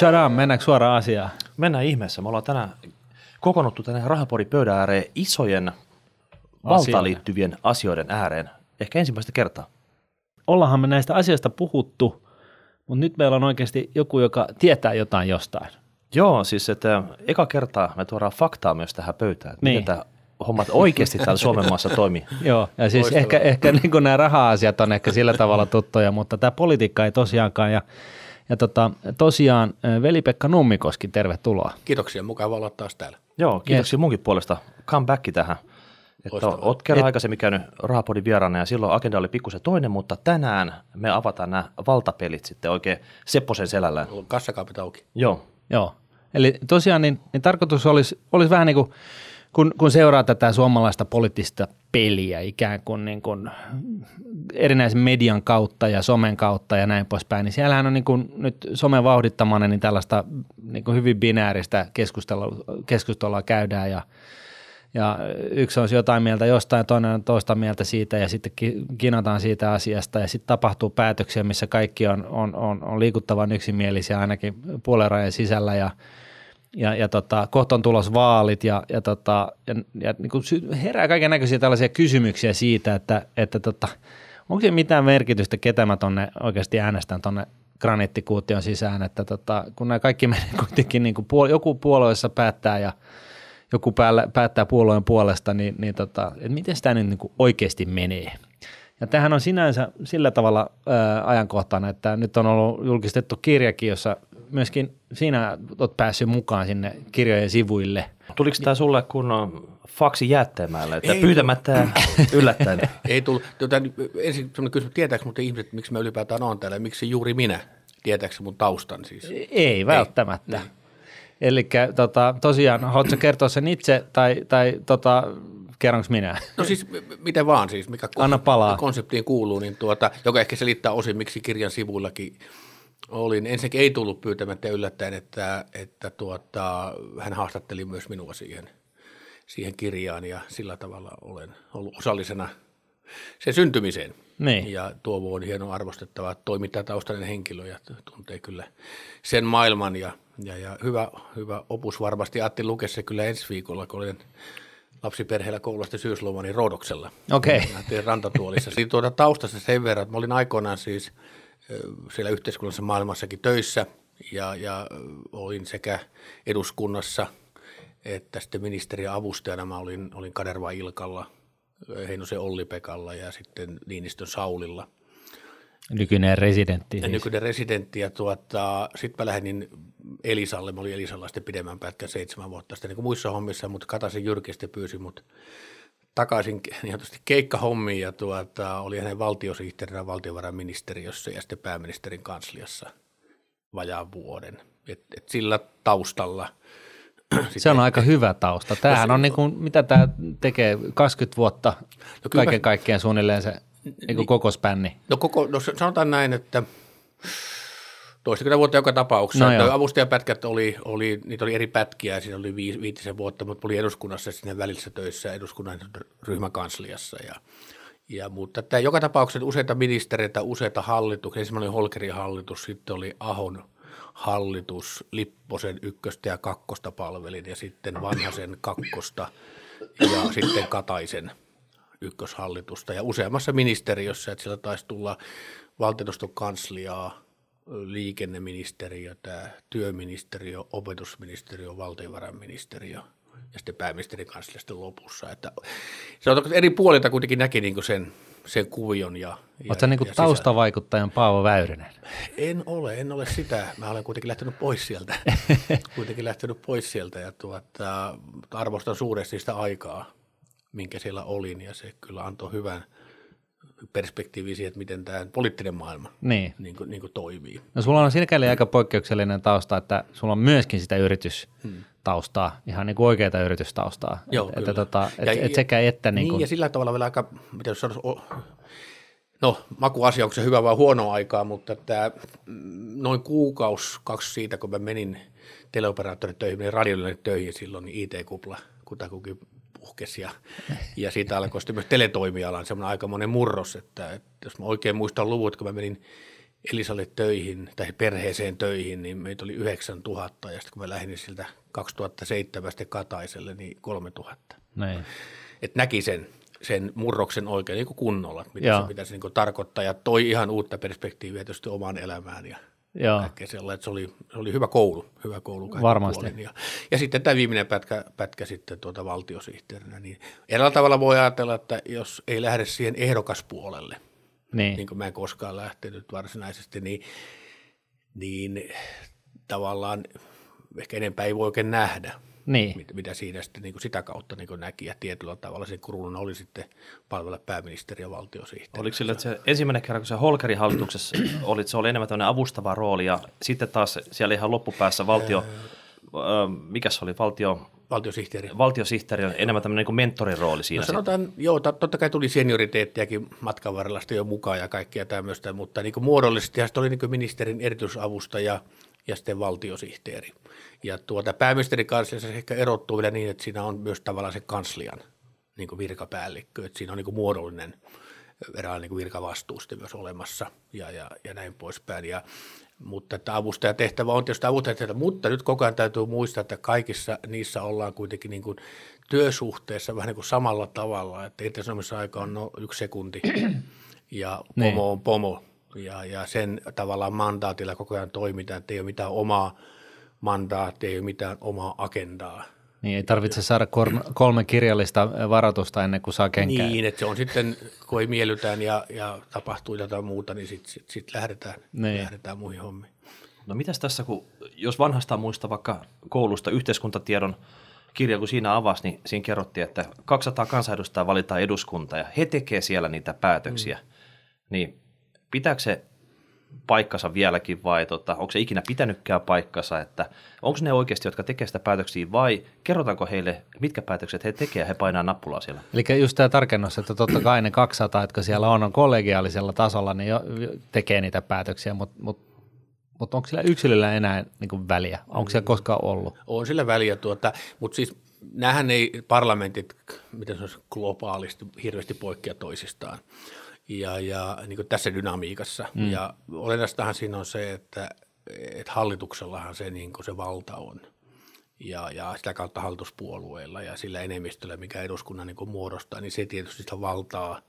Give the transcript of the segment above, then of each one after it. Shut up, mennäänkö suoraan asiaan? Mennään ihmeessä. Me ollaan tänään kokoonnuttu tänne Rahapodin pöydän ääreen isojen valtaan liittyvien asioiden ääreen. Ehkä ensimmäistä kertaa. Ollaanhan me näistä asioista puhuttu, mutta nyt meillä on oikeasti joku, joka tietää jotain jostain. Joo, siis että eka kertaa me tuodaan faktaa myös tähän pöytään, että niin. Miten tämä hommat oikeasti täällä Suomen maassa toimii. Joo, ja siis ehkä niin kuin nämä raha-asiat on ehkä sillä tavalla tuttuja, mutta tämä politiikka ei tosiaankaan. Ja tosiaan Veli-Pekka Nummikoski, tervetuloa. Kiitoksia, mukava olla taas täällä. Joo, kiitoksia munkin puolesta. Come back tähän. Olet kerran aikaisemmin käynyt Rahapodin vieraana ja silloin agenda oli pikkusen toinen, mutta tänään me avataan nämä valtapelit sitten oikein sepposen selällään. Kassakaapit auki. Joo. Eli tosiaan niin tarkoitus olisi vähän niin kuin, kun seuraa tätä suomalaista poliittista peliä ikään kuin, erinäisen median kautta ja somen kautta ja näin poispäin, niin siellähän on niin kuin nyt somen vauhdittamana niin tällaista niin kuin hyvin binääristä keskustelua käydään ja yksi on jotain mieltä jostain, toinen on toista mieltä siitä ja sitten kinataan siitä asiasta ja sitten tapahtuu päätöksiä, missä kaikki on liikuttavan yksimielisiä ainakin puoluerajan sisällä ja kohta on tulos vaalit ja niin kuin herää kaiken näköisiä tällaisia kysymyksiä siitä, että onko se mitään merkitystä, ketä mä tonne oikeasti äänestän tonne graniittikuution sisään, että kun nämä kaikki menee kuitenkin niin kuin joku puolueessa päättää ja joku päättää puolueen puolesta, niin että miten sitä nyt niin kuin oikeasti menee. Ja tämähän on sinänsä sillä tavalla ajankohtainen, että nyt on ollut julkistettu kirjakin, jossa myöskin sinä olet päässyt mukaan sinne kirjojen sivuille. Tuliko tämä sulle kun faksi jäättämällä, että pyytämättä yllättäen? Ei tullut. Ensin sellainen kysymys, tietääkö mutta ihmiset, miksi mä ylipäätään olen täällä ja miksi juuri minä? Tietääkö mun taustan siis? Ei välttämättä. Ei. Eli tosiaan, haluatko kertoa sen itse tai kerronko minä? No siis miten vaan siis, mikä konseptiin kuuluu, niin joka ehkä selittää osin, miksi kirjan sivuillakin olin. Ensinnäkin ei tullut pyytämättä yllättäen, että hän haastatteli myös minua siihen kirjaan ja sillä tavalla olen ollut osallisena sen syntymiseen. Niin. Ja Tuovo on hieno arvostettava toimittajataustainen henkilö ja tuntee kyllä sen maailman ja hyvä opus varmasti. Atti lukesi se kyllä ensi viikolla, kun olin lapsiperheellä koulusta syyslomani niin Roodoksella. Okei. Okay. Rantatuolissa. Siitä taustasta sen verran, että mä olin aikoinaan siis siellä yhteiskunnallisessa maailmassakin töissä ja olin sekä eduskunnassa että sitten ministeriavustajana. Mä olin Kanerva Ilkalla, Heinosen Olli-Pekalla ja sitten Niinistön Saulilla. Nykyinen residentti. Siis. Nykyinen residentti ja sitten mä lähdin Elisalle. Mä olin Elisalla sitten pidemmän pätkän 7 vuotta sitten niin kuin muissa hommissa, mutta Kataisen Jyrki sitten pyysi mut takaisin niin tietysti keikkahommiin ja oli hänen valtiosihteerinä valtiovarainministeriössä ja sitten pääministerin kansliassa vajaan vuoden. Et sillä taustalla. Sitten se on aika hyvä tausta. Tämähän on niin kuin, mitä tämä tekee, 20 vuotta no kaiken kaikkiaan suunnilleen se niin koko spänni. No sanotaan näin, että toistakymmentä vuotta joka tapauksessa. No avustajapätkät niitä oli eri pätkiä ja siinä oli 5 vuotta, mutta olin eduskunnassa sinne välissä töissä eduskunnan ryhmäkansliassa mutta tämä joka tapauksessa useita ministereitä, useita hallituksia. Ensimmäinen oli Holkerin hallitus, sitten oli Ahon hallitus, Lipposen ykköstä ja kakkosta palvelin ja sitten Vanhasen kakkosta ja sitten Kataisen ykköshallitusta ja useammassa ministeriössä, että siellä taisi tulla valtioneuvoston kansliaa, liikenneministeriö, työministeriö, opetusministeriö, valtiovarainministeriö ja sitten pääministerin kansliasta lopussa. Että se on eri puolilta kuitenkin näki niin kuin sen kuvion. Oletko niin kuin taustavaikuttajan Paavo Väyrynen? En ole sitä. Mä olen kuitenkin lähtenyt pois sieltä. Ja arvostan suuresti sitä aikaa, minkä siellä olin, ja se kyllä antoi hyvän perspektiivi siihen, että miten tämä poliittinen maailma niin kuin toimii. No sulla on silkäli aika poikkeuksellinen tausta, että sulla on myöskin sitä yritystaustaa, ihan niin kuin oikeaa yritystaustaa. Joo, et sekä että niin kuin. Ja sillä tavalla vielä aika, miten jos sanoisi, makuasia, onko se hyvä vai huono aikaa, mutta tämä noin 1-2 kuukautta siitä, kun mä menin teleoperaattorin töihin, menin radiolle töihin silloin, niin IT-kupla kutakuinkin puhkesi ja siitä alkoi sitten myös teletoimialan semmoinen aikamoinen murros, että jos mä oikein muistan luvut, kun mä menin Elisalle töihin tai perheeseen töihin, niin meitä oli 9000 ja sitten kun mä lähdin siltä 2007 Kataiselle, niin 3000. Näin. Et näki sen murroksen oikein niin kunnolla, mitä se pitäisi niin tarkoittaa ja toi ihan uutta perspektiiviä tietysti omaan elämään ja kaikkea sellainen. Se oli hyvä koulu kaiken varmasti puolen. Ja sitten tämä viimeinen pätkä sitten valtiosihteerinä. Niin eräällä tavalla voi ajatella, että jos ei lähde siihen ehdokaspuolelle, niin kuin mä en koskaan lähtenyt varsinaisesti, niin tavallaan ehkä enempää ei voi oikein nähdä, mitä siinä sitten niin kuin sitä kautta niin kuin näki. Ja tietyllä tavalla se kruununa oli sitten palvella pääministeri ja valtiosihteeri. Oliko sillä, että se ensimmäinen kerran, kun se Holkerin hallituksessa olit, se oli enemmän tämmöinen avustava rooli ja sitten taas siellä ihan loppupäässä Valtiosihteeri on enemmän tämmöinen niin kuin mentorirooli siinä. No sanotaan, joo, totta kai tuli senioriteettiäkin matkan varrella jo mukaan ja kaikkea tämmöistä, mutta niin kuin muodollisesti se oli niin kuin ministerin erityisavustaja ja sitten valtiosihteeri. Ja pääministerin kansliassa se ehkä erottuu vielä niin, että siinä on myös tavallaan se kanslian niin kuin virkapäällikkö, että siinä on niin kuin muodollinen erään niin kuin virkavastuu sitten myös olemassa ja näin poispäin. Mutta että avustajatehtävä on tietysti avustajatehtävä, mutta nyt koko ajan täytyy muistaa, että kaikissa niissä ollaan kuitenkin niin kuin työsuhteessa vähän niin kuin samalla tavalla, että irtisanomisaika on 1 sekunti ja pomo on pomo ja sen tavallaan mandaatilla koko ajan toimitaan, että ei ole mitään omaa mandaattia, ei ole mitään omaa agendaa. Niin, ei tarvitse saada 3 kirjallista varoitusta ennen kuin saa kenkään. Niin, että se on sitten, kun ei miellytään ja tapahtuu jotain muuta, niin sitten lähdetään muihin hommiin. No mitäs tässä, kun jos vanhastaan muista vaikka koulusta yhteiskuntatiedon kirja, kun siinä avasi, niin siinä kerrottiin, että 200 kansanedustajaa valitaan eduskunta ja he tekevät siellä niitä päätöksiä. Niin pitääkö se paikkansa vieläkin vai onko se ikinä pitänytkään paikkansa, että onko ne oikeasti, jotka tekevät sitä päätöksiä vai kerrotaanko heille, mitkä päätökset he tekevät ja he painaa nappulaa siellä? Eli just tämä tarkennus, että totta kai ne 200, jotka siellä on kollegiaalisella tasolla, niin tekee niitä päätöksiä, mutta onko sillä yksilöllä enää niin kuin väliä? Onko siellä koskaan ollut? On sillä väliä, mutta siis näähän ei parlamentit, miten se olisi globaalisti, hirveästi poikkea toisistaan. Ja niin kuin tässä dynamiikassa. Ja olennaistahan siinä on se, että hallituksellahan se, niin kuin se valta on ja sitä kautta hallituspuolueilla ja sillä enemmistöllä, mikä eduskunnan niin kuin muodostaa, niin se tietysti sitä valtaa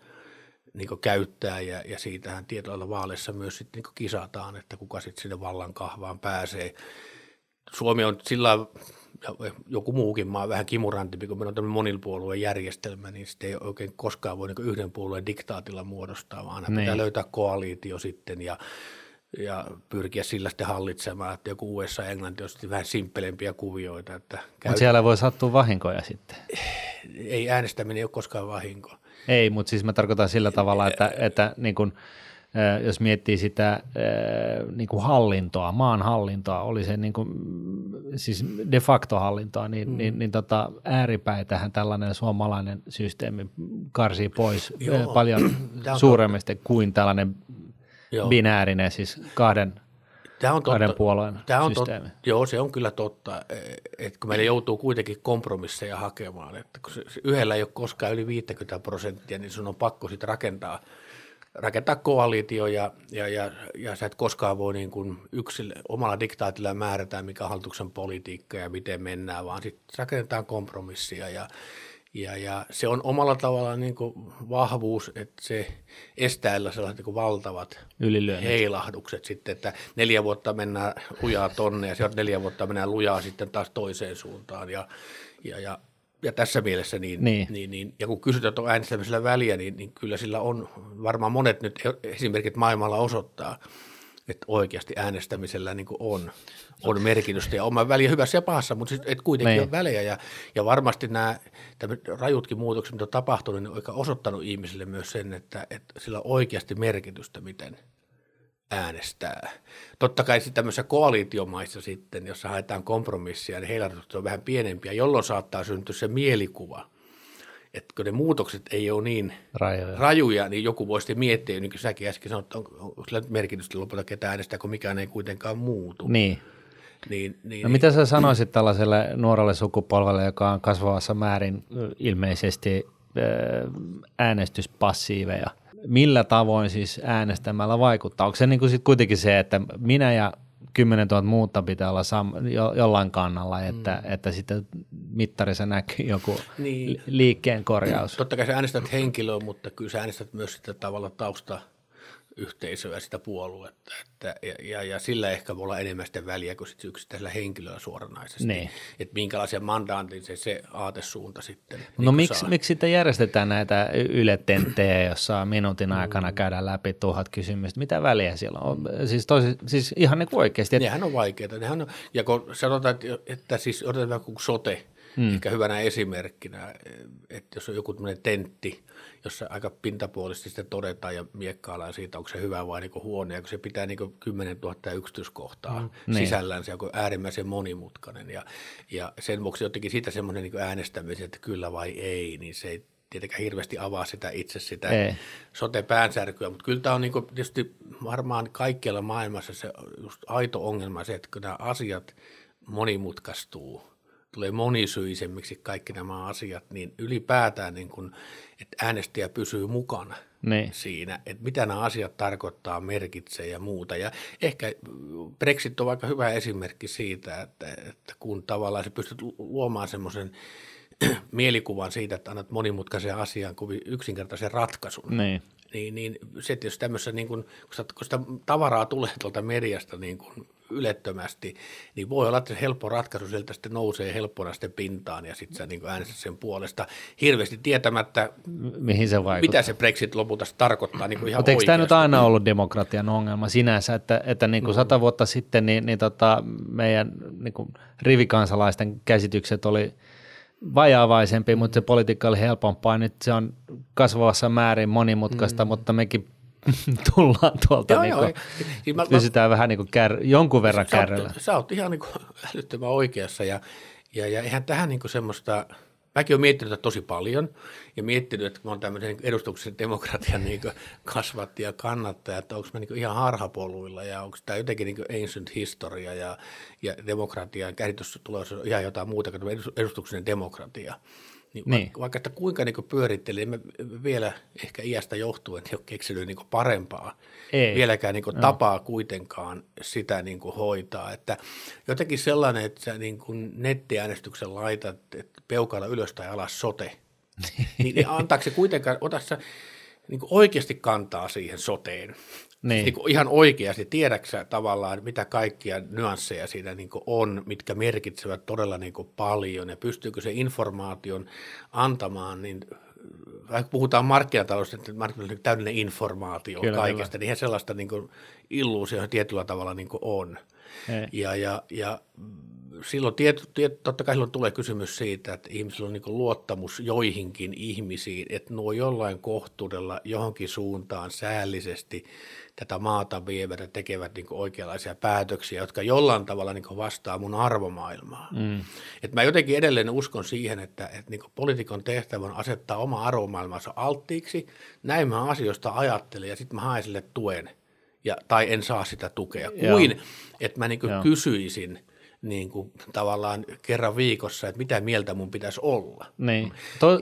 niin kuin käyttää ja siitähän tietyllä vaaleissa myös sitten niin kuin kisataan, että kuka sitten sinne vallan kahvaan pääsee. Suomi on sillä joku muukin maa vähän kimurantimpi, kun meillä on tämmöinen monipuoluejärjestelmä, niin sitten ei oikein koskaan voi niin yhden puolueen diktaatilla muodostaa, vaan pitää löytää koaliitio sitten ja pyrkiä sillä sitten hallitsemaan, että joku USA ja Englanti on sitten vähän simppelempiä kuvioita. Mutta siellä voi sattua vahinkoja sitten. Ei äänestäminen ole koskaan vahinko. Ei, mutta siis mä tarkoitan sillä tavalla, että niin kun jos miettii sitä niin kuin hallintoa, maan hallintoa, oli se niin kuin, siis de facto hallintoa, niin ääripäitähän tällainen suomalainen systeemi karsii pois paljon suuremmasti kuin tällainen binäärinen, siis kahden puolueen systeemi. Joo, se on kyllä totta, että kun meillä joutuu kuitenkin kompromisseja hakemaan, että kun se yhdellä ei ole koskaan yli 50%, niin sun on pakko sitten rakentaa koalitio ja sä et koskaan voi niin kuin omalla diktaatilla määrätään, mikä on hallituksen politiikka ja miten mennään, vaan sitten rakennetaan kompromissia ja se on omalla tavallaan niin kuin vahvuus, että se estää sellaiset niin kuin valtavat heilahdukset sitten, että 4 vuotta mennään lujaa tonne ja sieltä 4 vuotta mennään lujaa sitten taas toiseen suuntaan ja tässä mielessä, ja kun kysytään tuon äänestämisellä väliä, niin kyllä sillä on varmaan monet nyt esimerkit maailmalla osoittaa, että oikeasti äänestämisellä niin kuin on merkitystä ja on väliä hyvässä ja pahassa, mutta siis, et kuitenkin on välejä ja varmasti nämä rajutkin muutokset, mitä on tapahtunut, niin on osoittanut ihmisille myös sen, että sillä on oikeasti merkitystä, miten äänestää. Totta kai sitten tämmöisissä koalitiomaissa sitten, jossa haetaan kompromissia, niin heilahdukset on vähän pienempiä, jolloin saattaa syntyä se mielikuva, että kun ne muutokset ei ole niin rajuja, niin joku voi sitten miettiä, niin kuin säkin äsken sanoit, että onko sillä merkitystä lopulta ketään äänestää, kun mikään ei kuitenkaan muutu. Niin. No mitä sä sanoisit tällaiselle nuorelle sukupolvelle, joka on kasvavassa määrin ilmeisesti äänestyspassiiveja? millä tavoin siis äänestämällä vaikuttaa? Onko se niin kuin sit kuitenkin se, että minä ja 10 000 muuta pitää olla jollain kannalla, että sitten mittarissa näkyy joku niin liikkeen korjaus? Totta kai sä äänestät henkilöä, mutta kyllä sä äänestät myös sitä tavalla taustayhteisöä, sitä puoluetta. Ja sillä ehkä voi olla enemmän sitä väliä kuin sitten yksittäisellä henkilöllä suoranaisesti. Niin. Että minkälaisen mandaatin se aatesuunta sitten no niin miksi sitten järjestetään näitä yletenttejä, jossa minuutin aikana käydään läpi 1000 kysymystä? Mitä väliä siellä on? Siis ihan niin kuin oikeasti. Nehän on vaikeita. Nehän on, ja kun sanotaan, että siis otetaan kuin sote, ehkä hyvänä esimerkkinä, että jos on joku tämmöinen tentti, jossa aika pintapuolisesti sitä todetaan ja miekkaillaan siitä, onko se hyvä vai niin kuin huono, ja kun se pitää niin kuin 10 000 yksityiskohtaa sisällään, se on äärimmäisen monimutkainen, ja sen vuoksi jotenkin siitä semmoinen niin kuin äänestäminen, että kyllä vai ei, niin se ei tietenkään hirveästi avaa sitä itse sitä sote-päänsärkyä, mutta kyllä tämä on niin kuin tietysti varmaan kaikkialla maailmassa se just aito ongelma se, että kun nämä asiat monimutkaistuu, tulee monisyisemmiksi kaikki nämä asiat, niin ylipäätään, niin kun, että äänestäjä pysyy mukana siinä, että mitä nämä asiat tarkoittaa, merkitsee ja muuta. Ja ehkä Brexit on aika hyvä esimerkki siitä, että kun tavallaan sä pystyt luomaan semmoisen mielikuvan siitä, että annat monimutkaisen asian kuin yksinkertaisen ratkaisun. Niin se tietysti tämmöisessä, niin kun sitä tavaraa tulee tuolta mediasta niin kun ylettömästi, niin voi olla, että se helppo ratkaisu sieltä sitten nousee helppona sitten pintaan ja sitten sä niin äänestät sen puolesta hirveästi tietämättä, mihin se vaikuttaa, mitä se Brexit lopulta tarkoittaa niin ihan oikeasti. Mutta eikö tämä nyt aina ollut demokratian ongelma sinänsä, että niin kuin 100 vuotta sitten niin meidän niin kuin rivikansalaisten käsitykset oli vajaavaisempi, mutta se politiikka oli helpompaa. Nyt se on kasvavassa määrin monimutkaista, mutta mekin tullaan tuolta, pysytään vähän niin kuin jonkun verran kärryllä. Sä oot ihan niin kuin älyttömän oikeassa ja eihän tähän niin kuin semmoista, mäkin olen miettinyt tätä tosi paljon ja miettinyt, että mä oon tämmöisen edustuksellisen demokratian niin kuin kasvatti ja kannattaja, että onko mä niin kuin ihan harhapoluilla ja onko tämä jotenkin niin kuin ancient historia ja demokratian käsitys tulee ihan jotain muuta kuin edustuksellinen demokratia. Niin. Vaikka että kuinka niin kuin pyörittelin, emme vielä ehkä iästä johtuen ole keksinyt niin kuin parempaa, vieläkään niin kuin tapaa kuitenkaan sitä niin kuin hoitaa. Että jotenkin sellainen, että sä niin kuin nettiäänestyksen laitat, että peukalla ylös tai alas sote, niin antaako se kuitenkaan, ota sä niin kuin oikeasti kantaa siihen soteen. Niin kuin ihan oikeasti tiedäksä tavallaan, mitä kaikkia nyansseja siinä niin kuin on, mitkä merkitsevät todella niin kuin paljon ja pystyykö se informaation antamaan, niin puhutaan markkinataloudesta, että markkinataloudesta on täydellinen informaatio kyllä, kaikesta, niin ihan sellaista niin kuin illuusia tietyllä tavalla niin kuin on. Ja silloin totta kai silloin tulee kysymys siitä, että ihmisillä on niin kuin luottamus joihinkin ihmisiin, että nuo jollain kohtuudella johonkin suuntaan säällisesti tätä maata vievät ja tekevät niin kuin oikeanlaisia päätöksiä, jotka jollain tavalla niin kuin vastaa mun arvomaailmaa. Et mä jotenkin edelleen uskon siihen, että niin kuin poliitikon tehtävä on asettaa oma arvomaailmansa alttiiksi, näin mä asioista ajattelen ja sitten mä haen sille tuen. Tai en saa sitä tukea, kuin että mä niin kuin kysyisin niin kuin tavallaan kerran viikossa, että mitä mieltä mun pitäisi olla. Niin.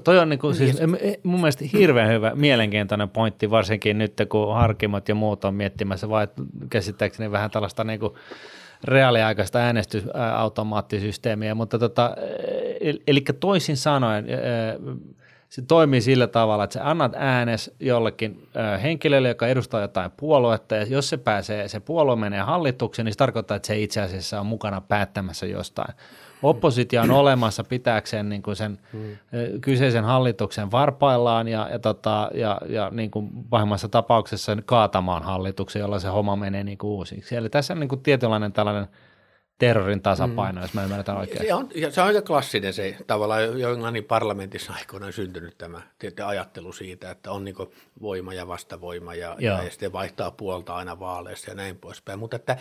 Toi on niin kuin, siis, mun mielestä hirveän hyvä, mielenkiintoinen pointti, varsinkin nyt kun Harkimot ja muut on miettimässä, vai käsittääkseni vähän tällaista niin kuin reaaliaikaista äänestysautomaattisysteemiä, mutta eli toisin sanoen se toimii sillä tavalla, että sä annat äänes jollekin henkilölle, joka edustaa jotain puoluetta, ja jos se puolue menee hallitukseen, niin se tarkoittaa, että se itse asiassa on mukana päättämässä jostain. Oppositio on olemassa pitääkseen niin kuin sen kyseisen hallituksen varpaillaan ja niin kuin pahimmassa tapauksessa kaatamaan hallituksen, jolla se homma menee niin kuin uusiksi. Eli tässä on niin kuin tietynlainen tällainen terrorin tasapaino, jos mä ymmärrän oikein. Se on aika klassinen se tavallaan, jo Englannin parlamentissa aikoina on syntynyt tämä ajattelu siitä, että on niin kuin voima ja vastavoima ja sitten vaihtaa puolta aina vaaleissa ja näin poispäin. Mutta että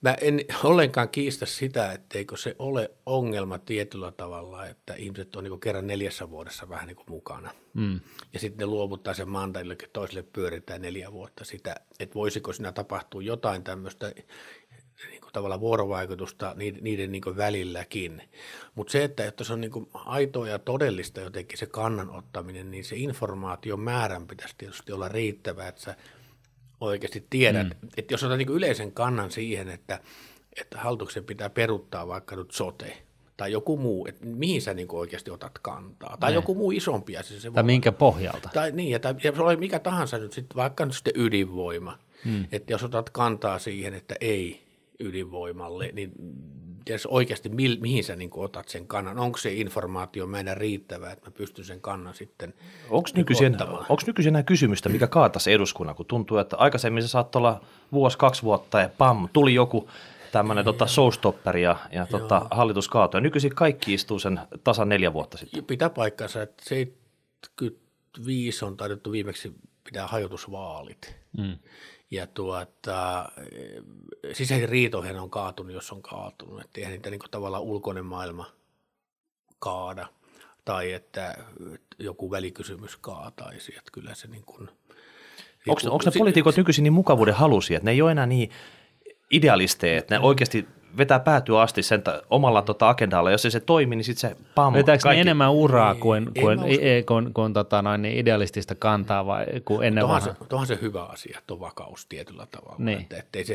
mä en ollenkaan kiistä sitä, etteikö se ole ongelma tietyllä tavalla, että ihmiset on niin kuin kerran 4 vuodessa vähän niin kuin mukana. Ja sitten ne luovuttaa sen mandaille, toiselle pyöritään 4 vuotta sitä, että voisiko siinä tapahtua jotain tämmöistä niin kuin tavalla vuorovaikutusta niiden niin kuin välilläkin. Mutta se, että se on niin kuin aitoa ja todellista jotenkin se kannan ottaminen, niin se informaation määrän pitäisi tietysti olla riittävä, että sä oikeasti tiedät. Että jos otat niin kuin yleisen kannan siihen, että hallituksen pitää peruuttaa vaikka nyt sote tai joku muu, että mihin sä niin kuin oikeasti otat kantaa, tai joku muu isompi asia. Tai minkä pohjalta. Tai niin, ja ole mikä tahansa nyt sitten, vaikka nyt sitten ydinvoima. Että jos otat kantaa siihen, että ei ydinvoimalle, niin oikeasti mihin sä niin kuin otat sen kannan? Onko se informaatio meidän riittävä, että mä pystyn sen kannan sitten ottamaan? Onko nykyisin nämä kysymystä, mikä kaataisi eduskunnan, kun tuntuu, että aikaisemmin se saattoi olla vuosi, 2 vuotta ja pam, tuli joku tämmöinen showstopperi ja hallitus kaatui. Nykyisin kaikki istuu sen tasan 4 vuotta sitten. Pitää paikkansa, että 75 on taidettu viimeksi pitää hajotusvaalit. Ja sisäisiin riitoihin on kaatunut, jos on kaatunut. Että eihän niitä niinku tavallaan ulkoinen maailma kaada tai että joku välikysymys kaataisi. Että kyllä se niin kuin... Onko ne poliitikot nykyisin niin mukavuuden halusia, että ne ei ole enää niin idealisteja, että ne oikeasti vetää päätyä asti sen omalla agendalla. Jos ei se toimi, niin sitten se pamma. Vetääkö ne enemmän uraa kuin idealistista kantaa vai kuin ennen vanhaa? Tuohan se hyvä asia, tuo vakaus tietyllä tavalla. Niin. Että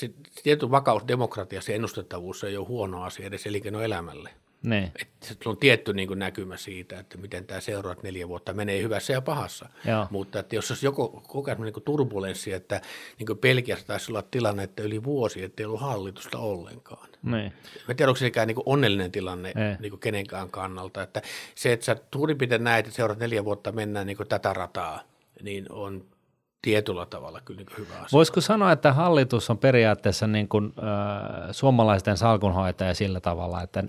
se tietty vakaus, demokratia, se ennustettavuus se ei ole huono asia edes elinkeinoelämälle. Niin. Että on tietty niin kuin näkymä siitä, että miten tämä seuraat 4 vuotta menee hyvässä ja pahassa, mutta että jos olisi koko ajan niin kuin turbulenssi, että niin kuin Belgiassa taisi olla tilanne, että yli vuosi ettei ollut hallitusta ollenkaan. Niin. Mä tiedän, onko sekään niin kuin onnellinen tilanne niin kuin kenenkään kannalta, että se, että sä suurin piirtein näet, että seuraat 4 vuotta mennään niin kuin tätä rataa, niin on tietyllä tavalla kyllä niin hyvä asia. Voisiko sanoa, että hallitus on periaatteessa niin kuin, suomalaisten salkunhoitaja sillä tavalla, että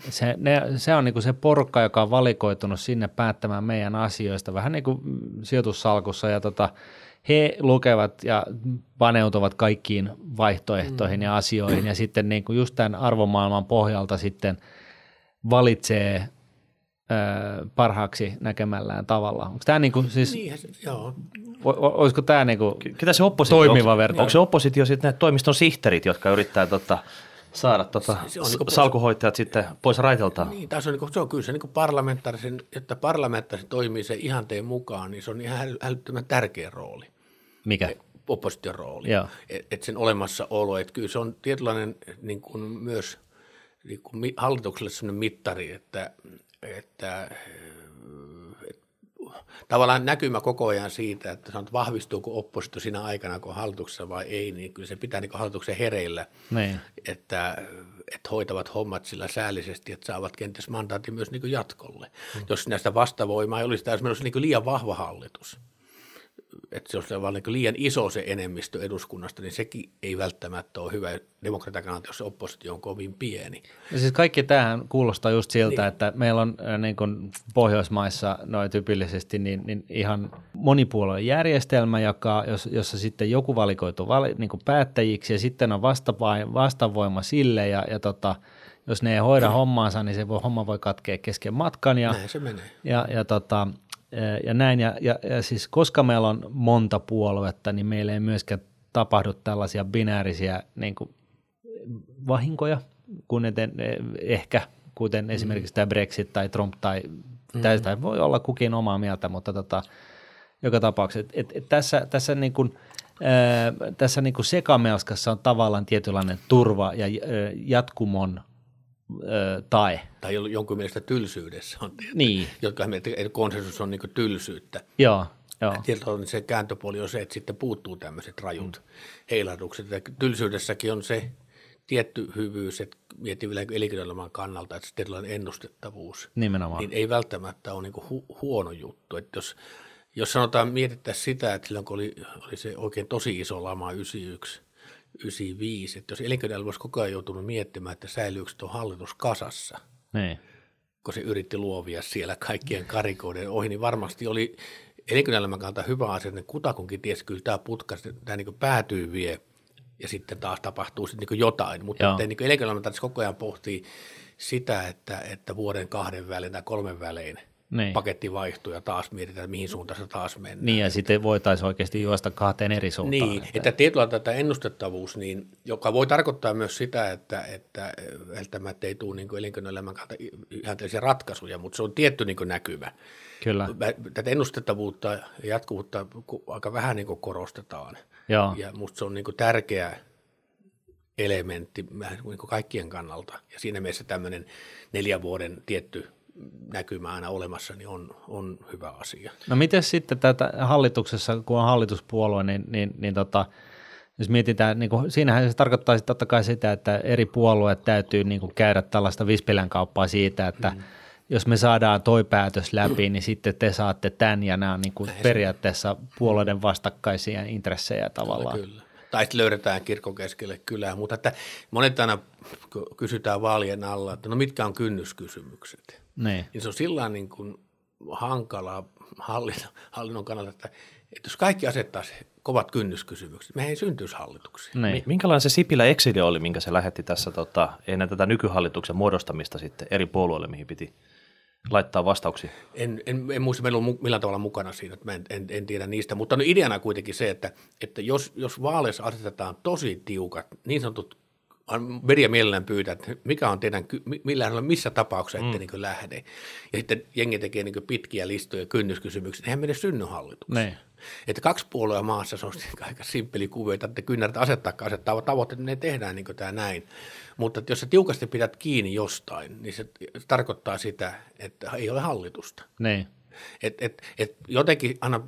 se on niin kuin se porukka, joka on valikoitunut sinne päättämään meidän asioista, vähän niin kuin sijoitussalkussa, ja he lukevat ja paneutuvat kaikkiin vaihtoehtoihin ja asioihin, ja sitten niin kuin just tämän arvomaailman pohjalta sitten valitsee parhaaksi näkemällään tavalla. Onko tämä niin kuin siis... Niin, joo. Olisiko tämä niinku toimiva verta? Onko se oppositio sitten näitä toimiston sihteerit, jotka yrittää saada salkuhoitajat sitten pois raiteltaan? Niin, se on kyllä se niinku parlamentaarisen, että parlamentaarisen toimii sen ihanteen mukaan, niin se on ihan älyttömän tärkeä rooli. Mikä? Opposition rooli. Että sen olemassaolo, että kyllä se on tietynlainen niin kuin myös niin kuin hallitukselle sellainen mittari, että tavallaan näkymä koko ajan siitä, että sanot, vahvistuuko oppositio siinä aikana, kun hallituksessa vai ei, niin kyllä se pitää niin hallituksen hereillä, että hoitavat hommat sillä säällisesti, että saavat kenties mandaatin myös niin jatkolle. Jos näistä vastavoimaa ei olisi, tämä olisi niin liian vahva hallitus, että se olisi vaan niin liian iso se enemmistö eduskunnasta, niin sekin ei välttämättä ole hyvä demokratian kannalta, jos oppositio on kovin pieni. Ja siis kaikki tämähän kuulostaa just siltä, niin, että meillä on niin kuin Pohjoismaissa noin tyypillisesti niin ihan monipuolueen järjestelmä, jossa sitten joku valikoituu niin kuin päättäjiksi ja sitten on vastavoima sille ja jos ne ei hoida hommaansa, niin se homma voi katkea kesken matkan ja näin se menee. Ja näin, ja siis koska meillä on monta puoluetta, niin meillä ei myöskään tapahdu tällaisia binäärisiä niin kuin vahinkoja, kuten esimerkiksi tämä Brexit tai Trump tai tästä voi olla kukin omaa mieltä, mutta joka tapauksessa. Tässä niin kuin sekamelskassa on tavallaan tietynlainen turva ja jatkumon tai jonkun mielestä tylsyydessä on, niin, jotka konsensus on niin kuin tylsyyttä. Joo. Tietysti se kääntöpuoli on se, että sitten puuttuu tämmöiset rajut heilahdukset. Ja tylsyydessäkin on se tietty hyvyys, että mietin vielä elinkeinoelämän kannalta, että se tietynlainen ennustettavuus. Nimenomaan. Niin ei välttämättä ole niin kuin huono juttu. Että jos sanotaan, mietittäisiin sitä, että silloin kun oli se oikein tosi iso lama 91, 95, että jos elinkeinoelämä olisi koko ajan joutunut miettimään, että säilyykö tuo hallitus kasassa, kun se yritti luovia siellä kaikkien karikoiden ohi, niin varmasti oli elinkeinoelämän kannalta hyvä asia, että kutakunkin tiesi, kyllä tämä putka, tämä niin päätyy vie ja sitten taas tapahtuu sitten niin jotain, mutta niin elinkeinoelämä tarvitsisi koko ajan pohtia sitä, että vuoden 2 välein tai 3 välein niin paketti vaihtuu ja taas mietitään, mihin suuntaan se taas mennään. Niin, ja sitten voitaisiin oikeasti juosta kahteen eri suuntaan. Niin, että tietyllä tätä ennustettavuus, niin, joka voi tarkoittaa myös sitä, että välttämättä ei tule niin elinkeinoelämän kautta ihan tällaisia ratkaisuja, mutta se on tietty niin näkymä. Kyllä. Tätä ennustettavuutta ja jatkuvuutta aika vähän niin korostetaan. Joo. Ja musta se on niin tärkeä elementti niin kaikkien kannalta. Ja siinä mielessä tämmöinen 4 vuoden tietty näkymä aina olemassa, niin on hyvä asia. No miten sitten tätä hallituksessa, kun on hallituspuolue, niin jos mietitään, niin kuin, siinähän se tarkoittaa totta kai sitä, että eri puolueet täytyy niin kuin käydä tällaista vispilän kauppaa siitä, että jos me saadaan toi päätös läpi, niin sitten te saatte tämän, ja nämä on niin kuin periaatteessa puolueiden vastakkaisia intressejä tavallaan. Kyllä. Tai löydetään kirkon keskelle kylää, mutta että monet aina kysytään vaalien alla, että no mitkä on kynnyskysymykset. Niin. Ja se on sillä niin kuin hankalaa hallinnon kannalta, että jos kaikki asettaisi kovat kynnyskysymykset, mehän ei syntyisi hallituksia. Niin. Minkälainen se Sipilä exili oli, minkä se lähetti tässä ennen tätä nykyhallituksen muodostamista sitten eri puolueille, mihin piti laittaa vastauksia? En muista, meillä on millään tavalla mukana siinä, että mä en tiedä niistä, mutta no ideana kuitenkin se, että jos vaaleissa asetetaan tosi tiukat, niin sanotut, media mielellään pyytää, että mikä on teidän, missä tapauksessa ette niin lähde. Ja sitten jengi tekee niin pitkiä listoja, kynnyskysymyksiä, eihän mene synny hallitukseen. Ne. Että 2 puolueen maassa se on aika simppeli kuvio, että kynnärät asettaa tavoitteet, ne tehdään niin tämä näin. Mutta jos sä tiukasti pidät kiinni jostain, niin se tarkoittaa sitä, että ei ole hallitusta. Et jotenkin aina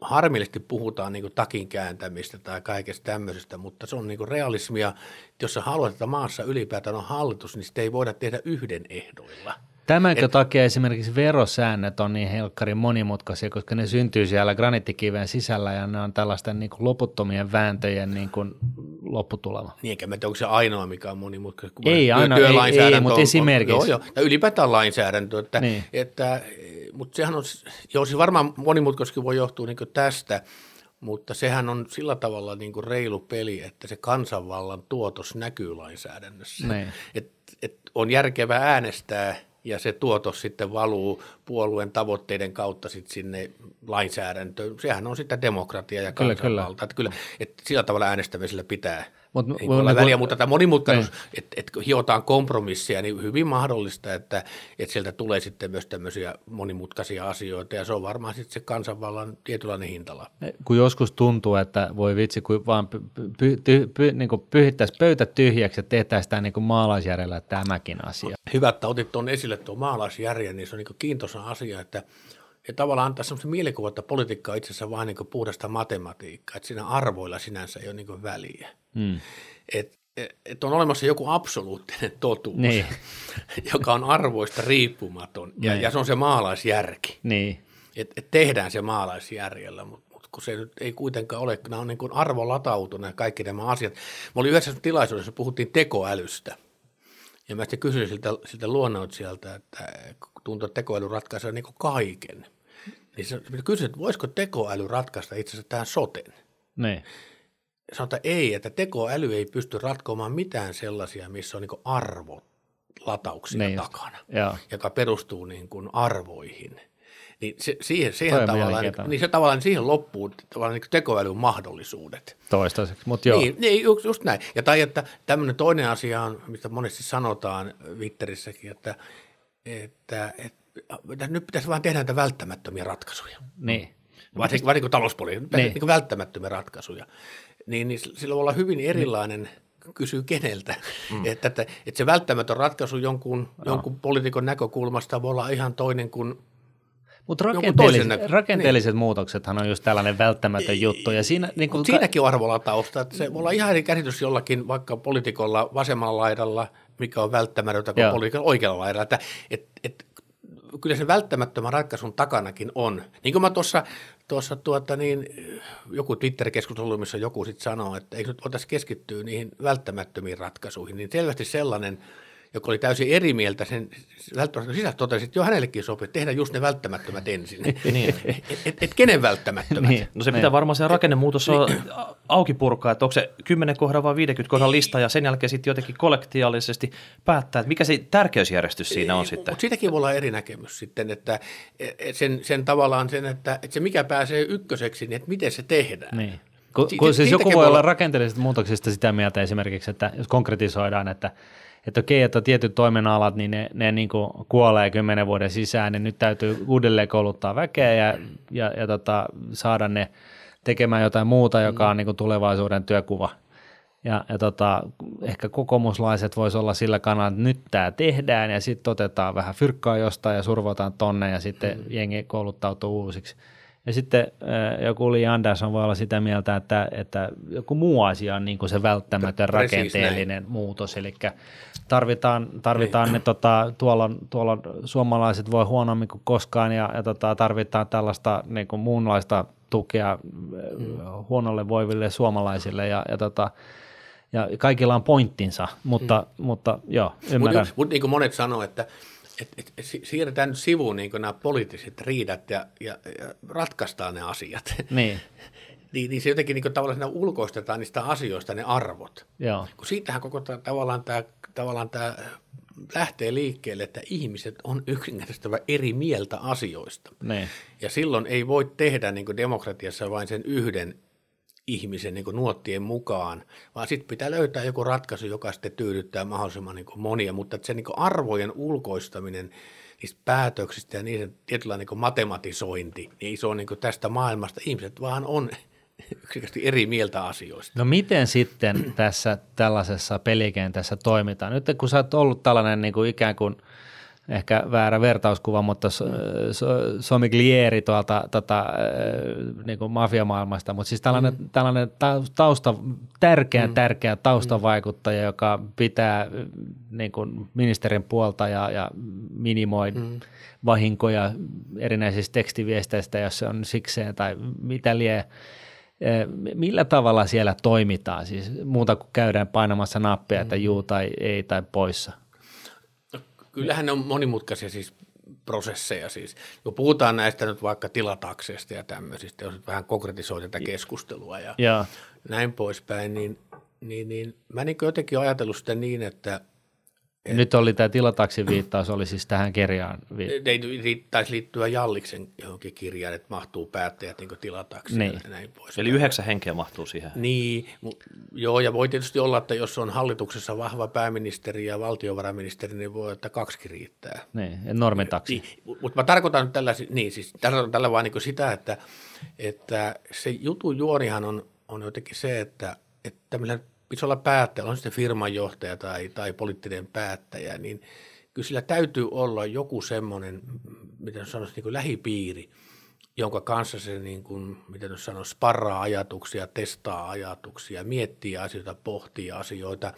harmillisesti puhutaan niin takin kääntämistä tai kaikesta tämmöisestä, mutta se on niin realismia. Jos sä haluat, että maassa ylipäätään on hallitus, niin sitä ei voida tehdä yhden ehdoilla. Tämänkö takia esimerkiksi verosäännöt on niin helkkarin monimutkaisia, koska ne syntyy siellä graniittikiven sisällä ja ne on tällaisten niin kuin loputtomien vääntöjen niin kuin lopputulema. Niin, eikä mä tiedä, onko se ainoa, mikä on monimutkaista. Ei, mutta esimerkiksi. Tai ylipäätään lainsäädäntö. Niin. Mutta sehän on, siis varmaan monimutkaiskin voi johtua niin kuin tästä, mutta sehän on sillä tavalla niin kuin reilu peli, että se kansanvallan tuotos näkyy lainsäädännössä. Niin. On järkevää äänestää. Ja se tuotos sitten valuu puolueen tavoitteiden kautta sitten sinne lainsäädäntöön. Sehän on sitten demokratia ja kansanvalta. Kyllä, sillä tavalla äänestämisellä pitää. Ei ole väliä, mutta tämä monimutkaisuus, että hiotaan kompromisseja, niin hyvin mahdollista, että sieltä tulee sitten myös tämmöisiä monimutkaisia asioita, ja se on varmaan sitten se kansanvallan tietynlainen hintala. Kun joskus tuntuu, että voi vitsi, kun vaan pyhittäisiin pöytä tyhjäksi ja tehtäisiin sitä niin kuin maalaisjärjellä tämäkin asia. Hyvä, että otit tuon esille tuon maalaisjärjen, niin se on niin kuin kiintoisa asia, että ja tavallaan antaa semmoisen mielikuvan, että politiikka on itse asiassa vain niin puhdasta matematiikkaa, että siinä arvoilla sinänsä ei ole niin väliä. Että on olemassa joku absoluuttinen totuus, niin, joka on arvoista riippumaton, ja se on se maalaisjärki. Niin. Että tehdään se maalaisjärjellä, mutta kun se nyt ei kuitenkaan ole, nämä on niin arvolatautuneet kaikki nämä asiat. Mä olin yhdessä tilaisuudessa, puhuttiin tekoälystä. Ja mä sitten kysyin siltä luonnoitsijalta, että tuntuu, että tekoäly ratkaisee niin kaiken. Niin se kysyi, että voisiko tekoäly ratkaista itse asiassa tämän soten? Niin. Sanotaan, että ei, että tekoäly ei pysty ratkomaan mitään sellaisia, missä on niin arvolatauksia takana, joka perustuu niin arvoihin. Niin siihen loppuu tavallaan niin tekoälyn mahdollisuudet. Toistaiseksi, mutta joo. Niin, just näin. Ja tai että tämmöinen toinen asia on, mitä monesti sanotaan Twitterissäkin, että nyt pitäisi vaan tehdä näitä välttämättömiä ratkaisuja. Niin. Varsinkin talouspolitiikka, niin välttämättömiä ratkaisuja. Niin sillä voi olla hyvin erilainen, kysyy keneltä, että se välttämätön ratkaisu jonkun poliitikon näkökulmasta voi olla ihan toinen kuin. Mutta rakenteelliset niin muutoksethan on just tällainen välttämätön juttu. Ja siinä, niin kun siinäkin on arvolatausta, että se voi olla ihan eri käsitys jollakin, vaikka poliitikolla vasemmalla laidalla, mikä on välttämätöntä kuin poliitikolla oikealla laidalla. Kyllä se välttämättömän ratkaisun takanakin on. Niin kuin mä tuossa joku Twitter-keskustelu, missä joku sitten sanoo, että eikö nyt voitaisiin keskittyä niihin välttämättömiin ratkaisuihin, niin selvästi sellainen joka oli täysin eri mieltä sen välttämättömän sisällä, totesi, että jo hänellekin sopii, että tehdään just ne välttämättömät ensin. Et kenen välttämättömät? Niin. No se pitää varmaan se rakennemuutos auki purkaa, että onko se 10 kohdan vai 50 kohdan lista ja sen jälkeen sitten jotenkin kollektiaalisesti päättää, että mikä se tärkeysjärjestys siinä on sitten. Mutta siitäkin voi olla eri näkemys sitten, että sen tavallaan sen, että se mikä pääsee ykköseksi, niin että miten se tehdään. Niin. Kun siis joku voi olla rakenteellisista muutoksista sitä mieltä esimerkiksi, että jos konkretisoidaan, että okei, että tietyt toiminnalat, niin ne niin kuin kuolee 10 vuoden sisään, niin nyt täytyy uudelleen kouluttaa väkeä ja saada ne tekemään jotain muuta, joka on niin kuin tulevaisuuden työkuva. Ja ehkä kokoomuslaiset voisi olla sillä kannalla, että nyt tämä tehdään ja sitten otetaan vähän fyrkkaa jostain ja survotaan tonne ja sitten jengi kouluttautuu uusiksi. Ja sitten joku Li Andersson voi olla sitä mieltä, että joku muu asia on niin kuin se välttämätön rakenteellinen muutos. Eli tarvitaan ne, tuolla suomalaiset voi huonommin kuin koskaan ja tarvitaan tällaista niin kuin muunlaista tukea huonolle voiville suomalaisille ja kaikilla on pointtinsa, mutta joo, ymmärrän. Mutta niin kuin monet sanoo, että siirretään nyt sivuun niin nämä poliittiset riidat ja ratkaistaan ne asiat. Niin. niin se jotenkin niin tavallaan ulkoistetaan niistä asioista ne arvot. Joo. Kun siitähän koko tavallaan tämä lähtee liikkeelle, että ihmiset on yksinkertaisesti eri mieltä asioista. Niin. Ja silloin ei voi tehdä niin demokratiassa vain sen yhden ihmisen niin nuottien mukaan, vaan sitten pitää löytää joku ratkaisu, joka sitten tyydyttää mahdollisimman niin monia, mutta että se niin arvojen ulkoistaminen niistä päätöksistä ja niiden tietynlainen niin matematisointi, niin se on niin tästä maailmasta. Ihmiset vaan on yksinkertaisesti eri mieltä asioista. No miten sitten tässä tällaisessa pelikentässä toimitaan? Nyt kun sä oot ollut tällainen niin kuin ikään kuin ehkä väärä vertauskuva, mutta somiglieri tuolta niin kuin mafiamaailmasta, mutta siis tällainen tärkeä taustavaikuttaja, joka pitää niin kuin ministerin puolta ja minimoi vahinkoja erinäisistä tekstiviesteistä, jos se on sikseen tai mitä lie. Millä tavalla siellä toimitaan, siis muuta kuin käydään painamassa nappia, että juu tai ei tai poissa? Kyllähän ne on monimutkaisia siis prosesseja. Siis. Kun puhutaan näistä nyt vaikka tilatakseista ja tämmöisistä, jos vähän konkretisoi tätä keskustelua ja näin poispäin, niin mä niin jotenkin ajatellut sitä niin, että nyt oli tämä tilataksin viittaus, oli siis tähän kirjaan taisi liittyä Jalliksen johonkin kirjaan, että mahtuu päättäjät niin tilataksia niin. Ja näin pois. Eli 9 henkeä mahtuu siihen. Niin, joo, ja voi tietysti olla, että jos on hallituksessa vahva pääministeri ja valtiovarainministeri, niin voi, että 2 riittää. Niin, normitaksi. Mutta mä tarkoitan nyt tällä, niin, siis, tällä vaan niin sitä, että se jutun juonihan on jotenkin se, että tämmöinen pitäisi olla päättäjä, on sitten firmanjohtaja tai poliittinen päättäjä, niin kyllä sillä täytyy olla joku semmoinen, miten sanoisi, niin kuin lähipiiri, jonka kanssa se niin kuin, miten sanoisi, sparraa ajatuksia, testaa ajatuksia, miettii asioita, pohtii asioita.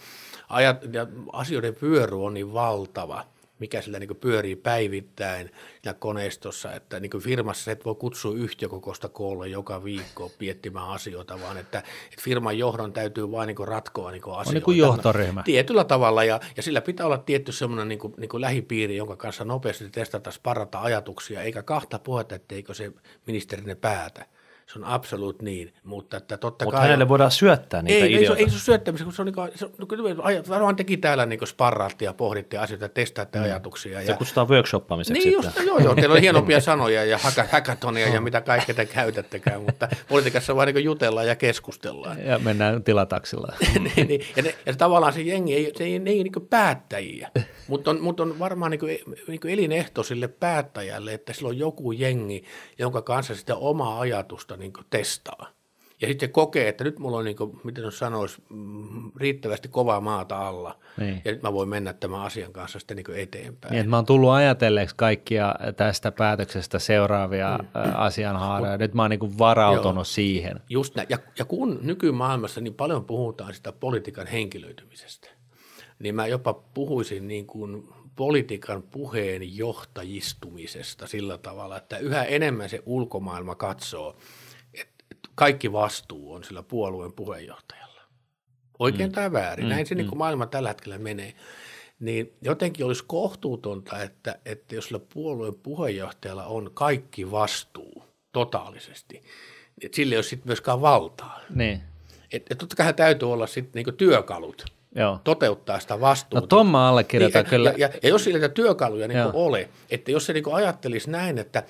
Asioiden vyöry on niin valtava, mikä sillä niin kuin pyörii päivittäin ja koneistossa, että niin kuin firmassa et voi kutsua yhtiökokousta koolle joka viikko miettimään asioita, vaan että firman johdon täytyy vain niin ratkoa niin asioita. On niin kuin johtoryhmä. Tietyllä tavalla, ja sillä pitää olla tietty semmoinen niin kuin lähipiiri, jonka kanssa nopeasti testata, sparata ajatuksia, eikä kahta puhetta, etteikö se ministerinne päätä. Se on absoluut niin, mutta että totta kai hänelle voidaan syöttää niitä ideoita. Ei se ole syöttämistä, kun se on varmaan teki täällä niin sparraatti ja pohditte asioita, testaatte ajatuksia. Se kutsutaan workshoppaamiseksi. Niin just, joo, teillä on hienompia sanoja ja hackathonia ja mitä kaikkea te käytättekään, mutta politiikassa vaan niin jutellaan ja keskustellaan. Ja mennään tilataksilla. ja tavallaan se jengi ei niin päättäjiä, mutta on varmaan niin elinehto sille päättäjälle, että sillä on joku jengi, jonka kanssa sitä omaa ajatusta niin kuin testaa. Ja sitten kokee, että nyt mulla on, niin kuin, miten sanoisi, riittävästi kovaa maata alla, niin. Ja nyt mä voin mennä tämän asian kanssa sitten niin kuin eteenpäin. Niin, että mä oon tullut ajatelleeksi kaikkia tästä päätöksestä seuraavia asianhaaroja, nyt mä oon niin kuin varautunut siihen. Just näin, ja kun nykymaailmassa niin paljon puhutaan sitä politiikan henkilöitymisestä, niin mä jopa puhuisin niin kuin politiikan puheen johtajistumisesta sillä tavalla, että yhä enemmän se ulkomaailma katsoo, että kaikki vastuu on sillä puolueen puheenjohtajalla. Oikein tai väärin, näin se niin kuin maailma tällä hetkellä menee. niin jotenkin olisi kohtuutonta, että jos sillä puolueen puheenjohtajalla on kaikki vastuu totaalisesti, että sillä ei ole sitten myöskään valtaa. Niin. Että totta kai täytyy olla sitten niinku työkalut. Joo. Toteuttaa sitä vastuuta. No ton mä allekirjoitan niin, kyllä. Ja jos sillä työkaluja niinku ole, että jos se niinku ajattelisi näin, että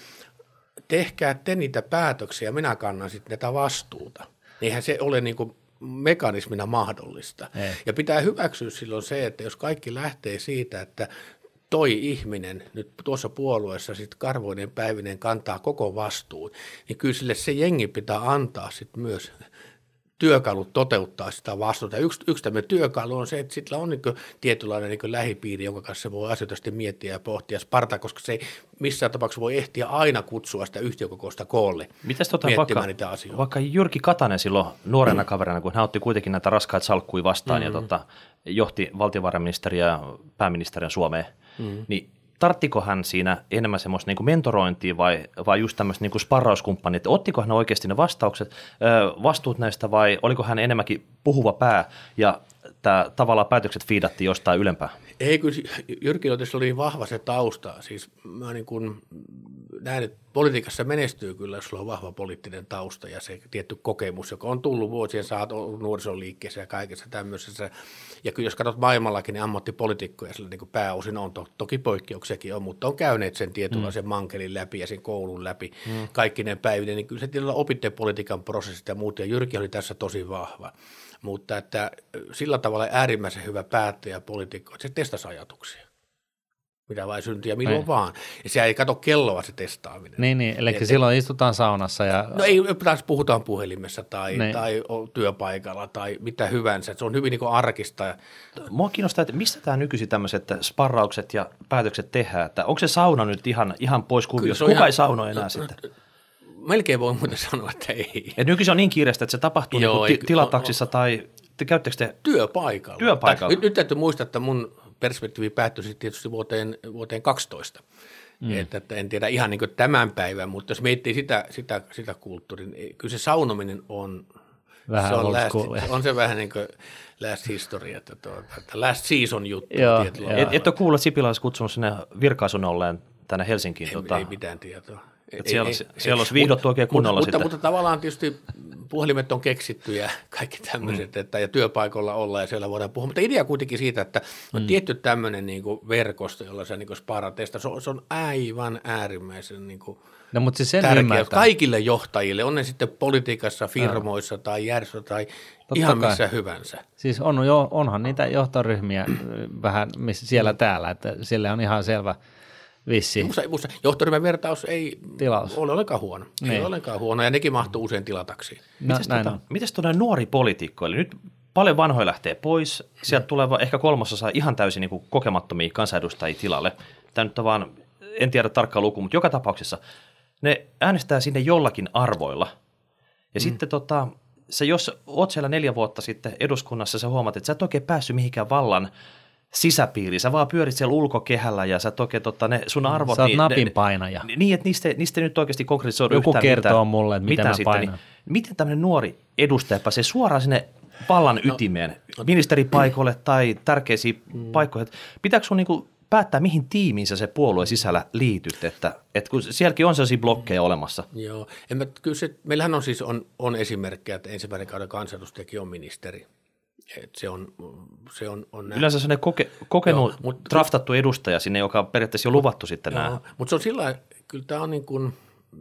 tehkää te niitä päätöksiä, minä kannan sitten tätä vastuuta, niinhän se ole niinku mekanismina mahdollista. Ei. Ja pitää hyväksyä silloin se, että jos kaikki lähtee siitä, että toi ihminen nyt tuossa puolueessa sitten karvoinen päivinen kantaa koko vastuun, niin kyllä sille se jengi pitää antaa sitten myös työkalut toteuttaa sitä vastuuta. Yksi tämmöinen työkalu on se, että sillä on niin tietynlainen niin lähipiiri, jonka kanssa se voi asioita sitten miettiä ja pohtia spartaa, koska se ei missään tapauksessa voi ehtiä aina kutsua sitä yhtiökokousta koolle miettimään niitä asioita. Vaikka Jyrki Katainen silloin nuorena kaverina, kun hän otti kuitenkin näitä raskaita salkkuja vastaan ja johti valtiovarainministeriä ja pääministeriön Suomeen, niin tarttiko hän siinä enemmän semmoista niin mentorointia vai just tämmöistä niin sparrauskumppania, että ottiko hän oikeasti ne vastuut näistä vai oliko hän enemmänkin puhuva pää ja tämä tavallaan päätökset fiidattiin jostain ylempää? Ei kyllä, Jyrki oli vahva se tausta, siis mä niin kuin näen, että politiikassa menestyy kyllä, jos sulla on vahva poliittinen tausta ja se tietty kokemus, joka on tullut vuosien saatossa nuorisoliikkeessä ja kaikessa tämmöisessä. Ja kyllä jos katsot maailmallakin, niin ammattipolitiikkoja sillä niin pääosin on, toki poikkeuksiakin on, mutta on käyneet sen tietynlaisen mankelin läpi ja sen koulun läpi kaikki ne päivinen, niin kyllä se tietyllä opitte politiikan prosessit ja muut, ja Jyrki oli tässä tosi vahva. Mutta että sillä tavalla äärimmäisen hyvä päättäjä poliitikko, että se testasi ajatuksia, mitä vain syntyy ja milloin vaan. Ja se ei kato kelloa se testaaminen. Niin, eli että silloin istutaan saunassa. No ei, taas puhutaan puhelimessa tai työpaikalla tai mitä hyvänsä. Se on hyvin niin arkista. Mua kiinnostaa, että mistä tämä nykyisin tämmöiset sparraukset ja päätökset tehdään? Että onko se sauna nyt ihan pois kuviossa? Kuka ei sauno enää sitten? Melkein voi muuten sanoa, että ei. Et nykyisin on niin kiireistä, että se tapahtuu tilataksissa tai käyttekö te? Työpaikalla. Nyt täytyy muistaa, että mun perspektiivi päättyi tietysti vuoteen 2012. Että en tiedä ihan niin kuin tämän päivän, mutta jos miettii sitä kulttuuria, niin kyllä se saunominen on vähän se on vähän niin kuin last history, että last season juttu. Et ole kuulla Sipilais kutsunut sinne virkaisun olleen tänne Helsinkiin. Ei mitään tietoa. Siellä olisi viihdottu oikein kunnolla sitten. Mutta tavallaan tietysti puhelimet on keksitty ja kaikki tämmöiset, ja työpaikoilla ollaan ja siellä voidaan puhua. Mutta idea kuitenkin siitä, että on tietty tämmöinen niin kuin verkosto, jolla se niin kuin sparatesta, se on aivan äärimmäisen niin kuin tärkeä kaikille johtajille, on ne sitten politiikassa, firmoissa tai järjestössä tai ihan missä hyvänsä. Siis onhan niitä johtoryhmiä vähän siellä täällä, että siellä on ihan selvä. Musta johtoryhmän vertaus ei ole ollenkaan huono. Ei ole ollenkaan huono, ja nekin mahtuu usein tilataksiin. Mites tuo nuori poliitikko, eli nyt paljon vanhoja lähtee pois, sieltä tulee ehkä kolmasosa ihan täysin niin kuin kokemattomia kansanedustajia tilalle. Tämä nyt on vaan, en tiedä tarkkaa lukua, mutta joka tapauksessa ne äänestää sinne jollakin arvoilla. Ja sitten jos oot siellä 4 vuotta sitten eduskunnassa, sä huomaat, että sä et oikein päässyt mihinkään vallan sisäpiiri. Sä vaan pyörit siellä ulkokehällä ja sä toki ne sun arvot. Sä oot napinpainaja. Niin, että niistä nyt oikeasti konkretisoidu yhtään mitään. Joku kertoo mulle, että mitä mä painan. Miten tämmöinen nuori edustaja pääsee suoraan sinne vallan ytimeen, ministeripaikoille tai tärkeisiin paikkoihin? Pitääkö sun niinku päättää, mihin tiimiinsä se puolueen sisällä liityt, että kun sielläkin on sellaisia blokkeja olemassa. Joo, meillähän on siis on esimerkkejä, että ensimmäinen kauden kansanedustajakin on ministeri. Että se on yleensä se on kokenut, draftattu edustaja sinne, joka on periaatteessa jo luvattu sitten nämä. Mutta se on sillä tavalla, kyllä tämä on niin kuin,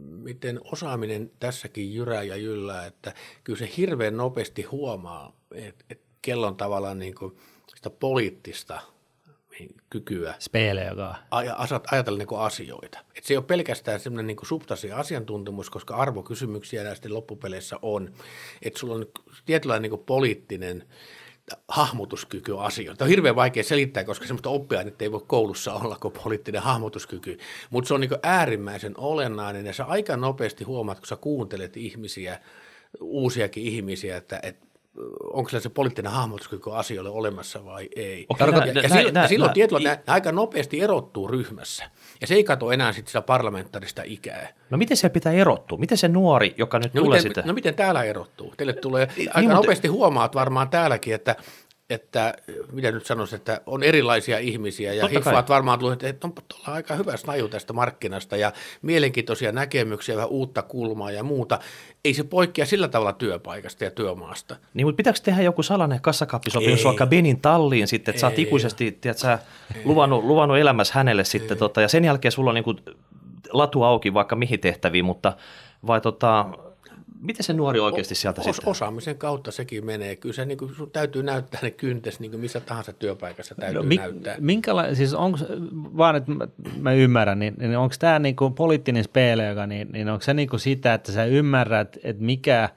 miten osaaminen tässäkin jyrää ja jyllää, että kyllä se hirveän nopeasti huomaa, että kellon tavallaan niin kuin sitä poliittista kykyä ajatella niin kuin asioita. Et se ei ole pelkästään sellainen niin kuin substanssi asiantuntemus, koska arvokysymyksiä näistä loppupeleissä on. Et sulla on tietynlainen niin kuin poliittinen hahmotuskyky asioita. Tämä on hirveän vaikea selittää, koska sellaista oppiainetta ei voi koulussa olla kuin poliittinen hahmotuskyky, mutta se on niin kuin äärimmäisen olennainen ja sä aika nopeasti huomaat, kun sä kuuntelet ihmisiä, uusiakin ihmisiä, että onko se poliittinen hahmotuskyky asioille olemassa vai ei. Silloin tietyllä aika nopeasti erottuu ryhmässä, ja se ei kato enää sitten sitä parlamentaarista ikää. No miten se pitää erottua? Miten se nuori, joka nyt tulee sitä? No miten täällä erottuu? Teille tulee, aika nopeasti huomaat varmaan täälläkin, että että mitä nyt sanoisin, että on erilaisia ihmisiä ja hiffaat varmaan tullut, että onpa tuolla aika hyvä snaju tästä markkinasta ja mielenkiintoisia näkemyksiä, vähän uutta kulmaa ja muuta. Ei se poikkea sillä tavalla työpaikasta ja työmaasta. Niin, mutta pitääkö tehdä joku salainen kassakaappisopimus vaikka Benin talliin sitten, että sä oot ikuisesti, sä luvannut elämässä hänelle sitten, ja sen jälkeen sulla on niin kuin latu auki vaikka mihin tehtäviin, mutta vai miten se nuori oikeasti sieltä sitten? Osaamisen kautta sekin menee. Kyllä se niin sun täytyy näyttää ne kyntes, niin missä tahansa työpaikassa täytyy näyttää. Siis onko, vaan että mä ymmärrän, niin onko tämä niin poliittinen speele, joka niin onko se niin sitä, että sä ymmärrät, että mikä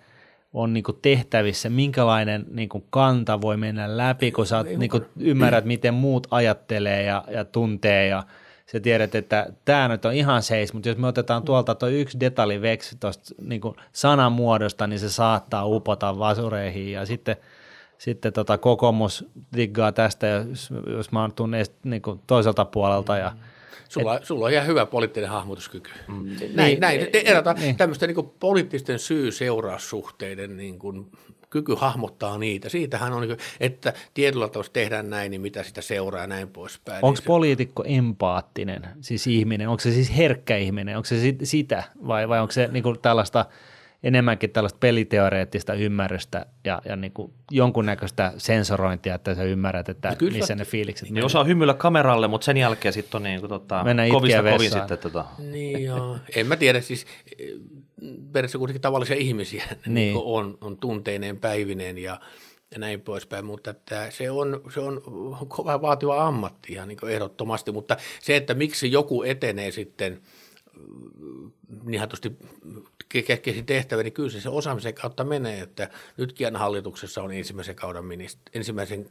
on niin tehtävissä, minkälainen niin kanta voi mennä läpi, kun sä niin ymmärrät, miten muut ajattelee ja tuntee ja sä tiedät, että tämä nyt on ihan seis, mutta jos me otetaan tuolta tuo yksi detalji veksi tuosta niin sanamuodosta, niin se saattaa upota vasureihin ja sitten kokoomus diggaa tästä, jos mä oon tunne niin toiselta puolelta ja Sulla on ihan hyvä poliittinen hahmotuskyky. Näin, tämmöistä niin poliittisten syy-seuraussuhteiden niin kyky hahmottaa niitä. Siitähän on, että tietyllä tavalla tehdään näin, niin mitä sitä seuraa ja näin poispäin. Onko niin poliitikko empaattinen, siis ihminen? Onko se siis herkkä ihminen? Onko se sitä vai onko se niin tällaista enemmänkin tällaista peliteoreettista ymmärrystä ja niin kuin jonkunnäköistä sensorointia, että sä ymmärrät, että missä ne fiilikset. Niin osaa hymyillä kameralle, mutta sen jälkeen sitten on niin kuin kovista kovin sitten. Niin joo, en mä tiedä, siis periaatteessa kuitenkin tavallisia ihmisiä niin on tunteineen, päivineen ja näin poispäin, mutta että se on vähän vaativa ammatti ihan niin kuin ehdottomasti, mutta se, että miksi joku etenee sitten niin hatusti tehtävä, niin kyllä se osaamisen kautta menee, että nytkin hallituksessa on ensimmäisen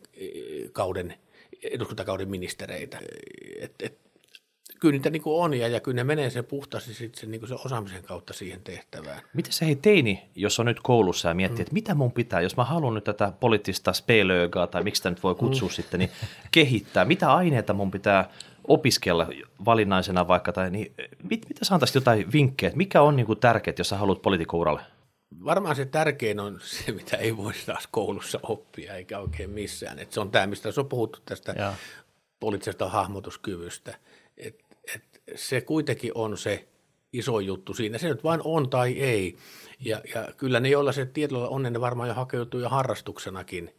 kauden eduskuntakauden ministereitä. Kyllä niitä niin kuin on ja kyllä ne menee sen puhtaasti sitten sen, niin kuin sen osaamisen kautta siihen tehtävään. Miten se teini, jos on nyt koulussa ja miettii, että mitä mun pitää, jos mä haluan nyt tätä poliittista spelöögaa tai miksi sitä nyt voi kutsua sitten, niin kehittää, mitä aineita mun pitää opiskella valinnaisena vaikka, tai niin, mitä sä antaisit jotain vinkkejä, että mikä on niin kuin tärkeää, jos sä haluat poliitikon uralle? Varmaan se tärkein on se, mitä ei voi taas koulussa oppia eikä oikein missään. Et se on tämä, mistä on puhuttu tästä poliittisesta hahmotuskyvystä. Se kuitenkin on se iso juttu siinä, se nyt vain on tai ei. Ja kyllä ne, joilla se tietyllä on, ne varmaan jo hakeutuu jo harrastuksenakin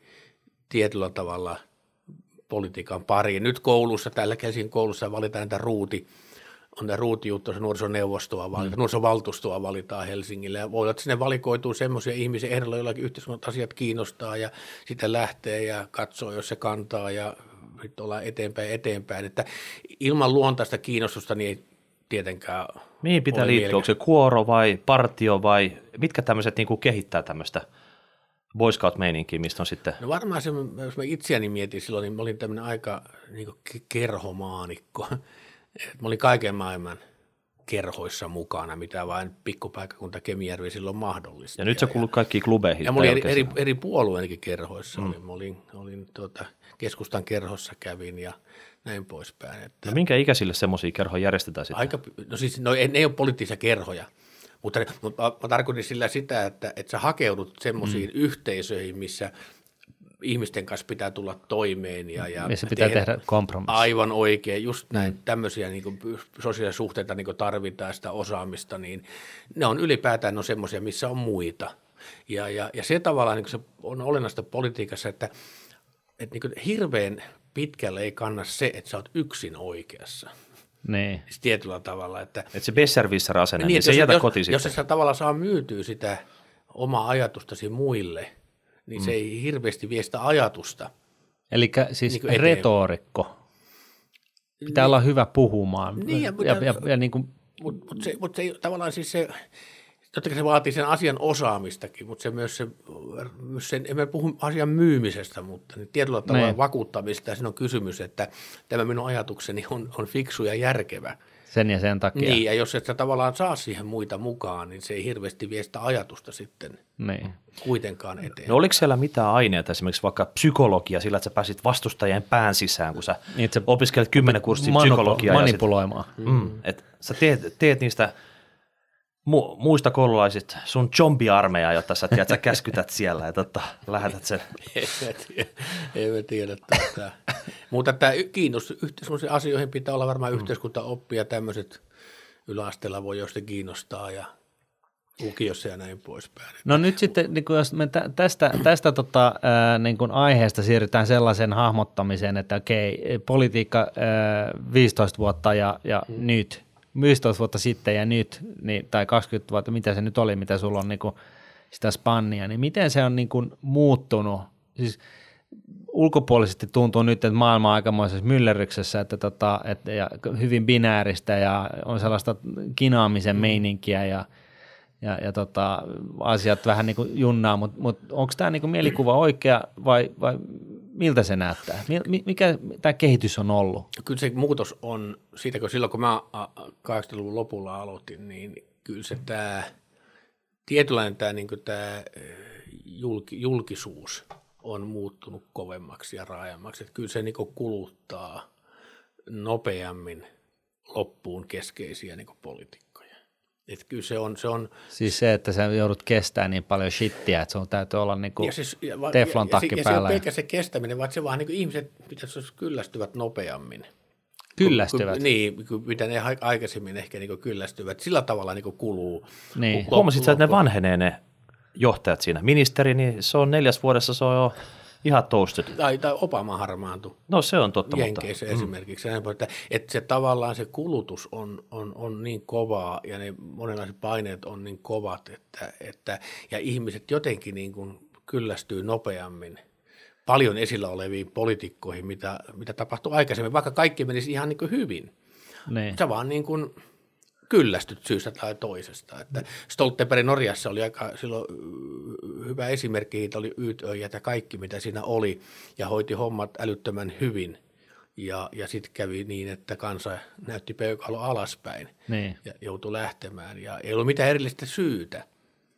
tietyllä tavalla politiikan pariin. Nyt koulussa, tällä käsin koulussa valitaan näitä ruutijuttuja, se nuorisoneuvostoa valitaan, nuorisovaltuustoa valitaan Helsingille. Ja voi olla, että sinne valikoituu semmoisia ihmisiä ehdolla, jollakin yhteiskunnan asiat kiinnostaa ja sitä lähtee ja katsoo, jos se kantaa ja nyt ollaan eteenpäin, että ilman luontaista kiinnostusta niin ei tietenkään. Mihin pitää liittyä, onko se kuoro vai partio vai mitkä tämmöiset niin kuin kehittää tämmöistä Boy Scout-meininkiä, mistä on sitten? No varmaan se, jos mä itseäni mietin silloin, niin mä olin tämmöinen aika niin kuin kerhomaanikko. Mä olin kaiken maailman kerhoissa mukana, mitä vain pikkupaikkakunta Kemijärvi silloin mahdollista. Ja nyt sä kuulut kaikkiin klubeihin. Ja mä olin eri puolueenkin kerhoissa. Mä olin keskustan kerhossa kävin ja näin poispäin. Että no minkä ikäisille semmoisia kerhoja järjestetään sitten? Ne ei ole poliittisia kerhoja, mutta mä tarkoitin sillä sitä, että sä hakeudut semmoisiin yhteisöihin, missä ihmisten kanssa pitää tulla toimeen. Ja missä pitää tehdä kompromissi. Aivan oikein, just näin. Tämmöisiä niin kuin sosiaalisia suhteita niin kuin tarvitaan, sitä osaamista, niin ne on ylipäätään semmoisia, missä on muita. Ja se tavallaan niin kuin se on olennaista politiikassa, että niin hirveän pitkälle ei kanna se, että sä oot yksin oikeassa. Niin. Tietyllä tavalla. Että se besserwisser-asenne, niin se ei jätä kotiin sitten. Jos sä tavallaan saa myytyä sitä omaa ajatustasi muille, niin se ei hirveästi vie sitä ajatusta. Eli siis niin retorikko. Pitää olla hyvä puhumaan. Mutta se tavallaan siis se, totta kai se vaatii sen asian osaamistakin, mutta se myös sen, emme puhu asian myymisestä, mutta niin tietyllä tavalla vakuuttamista, ja siinä on kysymys, että tämä minun ajatukseni on fiksu ja järkevä. Sen ja sen takia. Niin, ja jos et sä tavallaan saa siihen muita mukaan, niin se ei hirveästi vie sitä ajatusta sitten kuitenkaan eteen. No oliko siellä mitään aineita, esimerkiksi vaikka psykologia, sillä että sä pääsit vastustajien pään sisään, kun sä opiskelet 10 kurssia psykologiaa. Manipuloimaan. Sä teet niistä muista koululaisista sun zombiarmeijaa, jotta sä, tiedät, sä käskytät siellä ja totta, lähetät sen. En tiedä. Mutta tämä kiinnostus sellaisiin asioihin pitää olla varmaan yhteiskuntaoppia, tämmöiset yläasteella voi joista kiinnostaa ja lukiossa ja näin poispäin. No nyt sitten, niin jos me tästä niin kuin aiheesta siirrytään sellaisen hahmottamiseen, että okei, politiikka 15 vuotta ja nyt, 15 vuotta sitten ja nyt, niin, tai 20 vuotta, mitä se nyt oli, mitä sulla on niin kuin sitä spannia, niin miten se on niin kuin muuttunut? Siis ulkopuolisesti tuntuu nyt, että maailma on aikamoisessa myllerryksessä, että ja hyvin binääristä ja on sellaista kinaamisen meininkiä ja asiat vähän niin kuin junnaa, mutta onko tämä niin kuin mielikuva oikea vai miltä se näyttää? Mikä tämä kehitys on ollut? Kyllä se muutos on, siitä kun silloin kun mä 80-luvun lopulla aloitin, niin kyllä se tämä tietynlainen tämä, niin kuin tämä julkisuus on muuttunut kovemmaksi ja raajemmaksi. Että kyllä se niin kuin kuluttaa nopeammin loppuun keskeisiä niin kuin politiikkaa. Että kyllä se on... Siis se, että sä joudut kestämään niin paljon shittiä, että sun täytyy olla niin kuin teflon takki päällä. Ja se on pelkä se kestäminen, vaan se vaan niin kuin ihmiset kyllästyvät nopeammin. Kyllästyvät? Niin, mitä ne aikaisemmin ehkä niin kuin kyllästyvät. Sillä tavalla niin kuin kuluu. Niin. Huomasitko, että ne vanhenee ne johtajat siinä? Ministeri, niin se on 4 vuodessa, se on jo ihan toasted. Tai Obama harmaantui. No se on totta. Jenkeissä mutta esimerkiksi. Että se tavallaan se kulutus on niin kovaa ja ne monenlaiset paineet on niin kovat, että ja ihmiset jotenkin niin kuin kyllästyy nopeammin paljon esillä oleviin poliitikkoihin, mitä tapahtui aikaisemmin, vaikka kaikki menisi ihan niin kuin hyvin. Ne. Sä vaan niin kuin kyllästyt syystä tai toisesta. Että Stoltenberg Norjassa oli aika silloin hyvä esimerkki, siitä oli YTÖjät ja kaikki mitä siinä oli ja hoiti hommat älyttömän hyvin ja sitten kävi niin, että kansa näytti peukalo alaspäin niin ja joutui lähtemään ja ei ollut mitään erillistä syytä.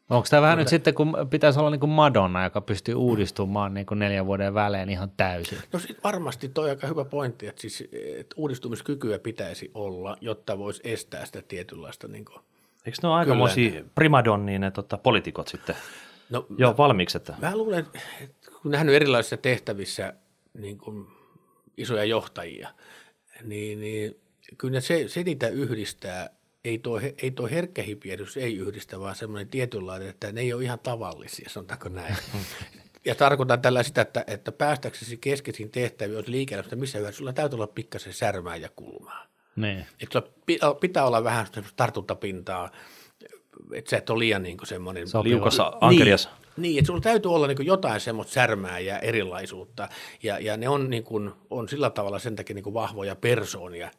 Onko tämä vähän nyt sitten, kun pitäisi olla niin kuin Madonna, joka pystyy uudistumaan niin kuin 4 vuoden välein ihan täysin? No sit varmasti toi aika hyvä pointti, että, siis, että uudistumiskykyä pitäisi olla, jotta voisi estää sitä tietynlaista. Niin kuin eikö ne ole aikamoisia primadonnia ne poliitikot sitten? No, joo, valmiiksi. Että mä luulen, että kun nähnyt erilaisissa tehtävissä niin kuin isoja johtajia, niin kyllä se niitä yhdistää. Ei tuo herkkähipiedys ei yhdistä, vaan semmoinen tietynlainen, että ne ei ole ihan tavallisia, sanotaanko näin. Ja tarkoitan tällä sitä, että päästäksesi keskeisiin tehtäviin olisi liikennestä missä hyvässä, sulla täytyy olla pikkasen särmää ja kulmaa. Niin. Että sulla pitää olla vähän tartuntapintaa, että sä et ole liian niin kuin semmoinen liukassa ankerias. Niin, että sulla täytyy olla niin kuin jotain semmoista särmää ja erilaisuutta, ja ne on, niin kuin, on sillä tavalla sen takia niin kuin vahvoja persoonia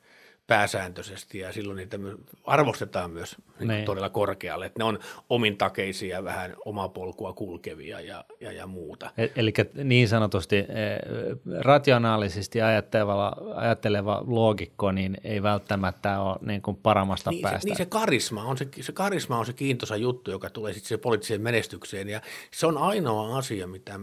pääsääntöisesti, ja silloin niitä arvostetaan myös niin todella korkealle, että ne on omintakeisia, vähän omaa polkua kulkevia ja muuta. Eli niin sanotusti rationaalisesti ajatteleva loogikko niin ei välttämättä ole niin kuin paramasta niin, päästä. Niin se karisma on se kiintoisa juttu, joka tulee sitten se poliittiseen menestykseen, ja se on ainoa asia, mitä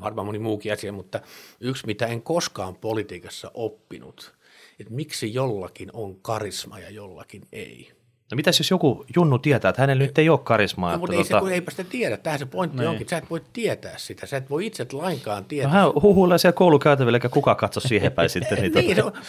varmaan moni muukin asia, mutta yksi, mitä en koskaan politiikassa oppinut, että miksi jollakin on karisma ja jollakin ei. No mitäs jos joku junnu tietää, että hänellä nyt ei ole karismaa? No, mutta eipä sitä tiedä. Tähän se pointti onkin, että sä et voi tietää sitä. Sä et voi itse lainkaan tietää. No hän huhuillaan siellä koulukäytävillä, eikä kuka katso siihen päin sitten.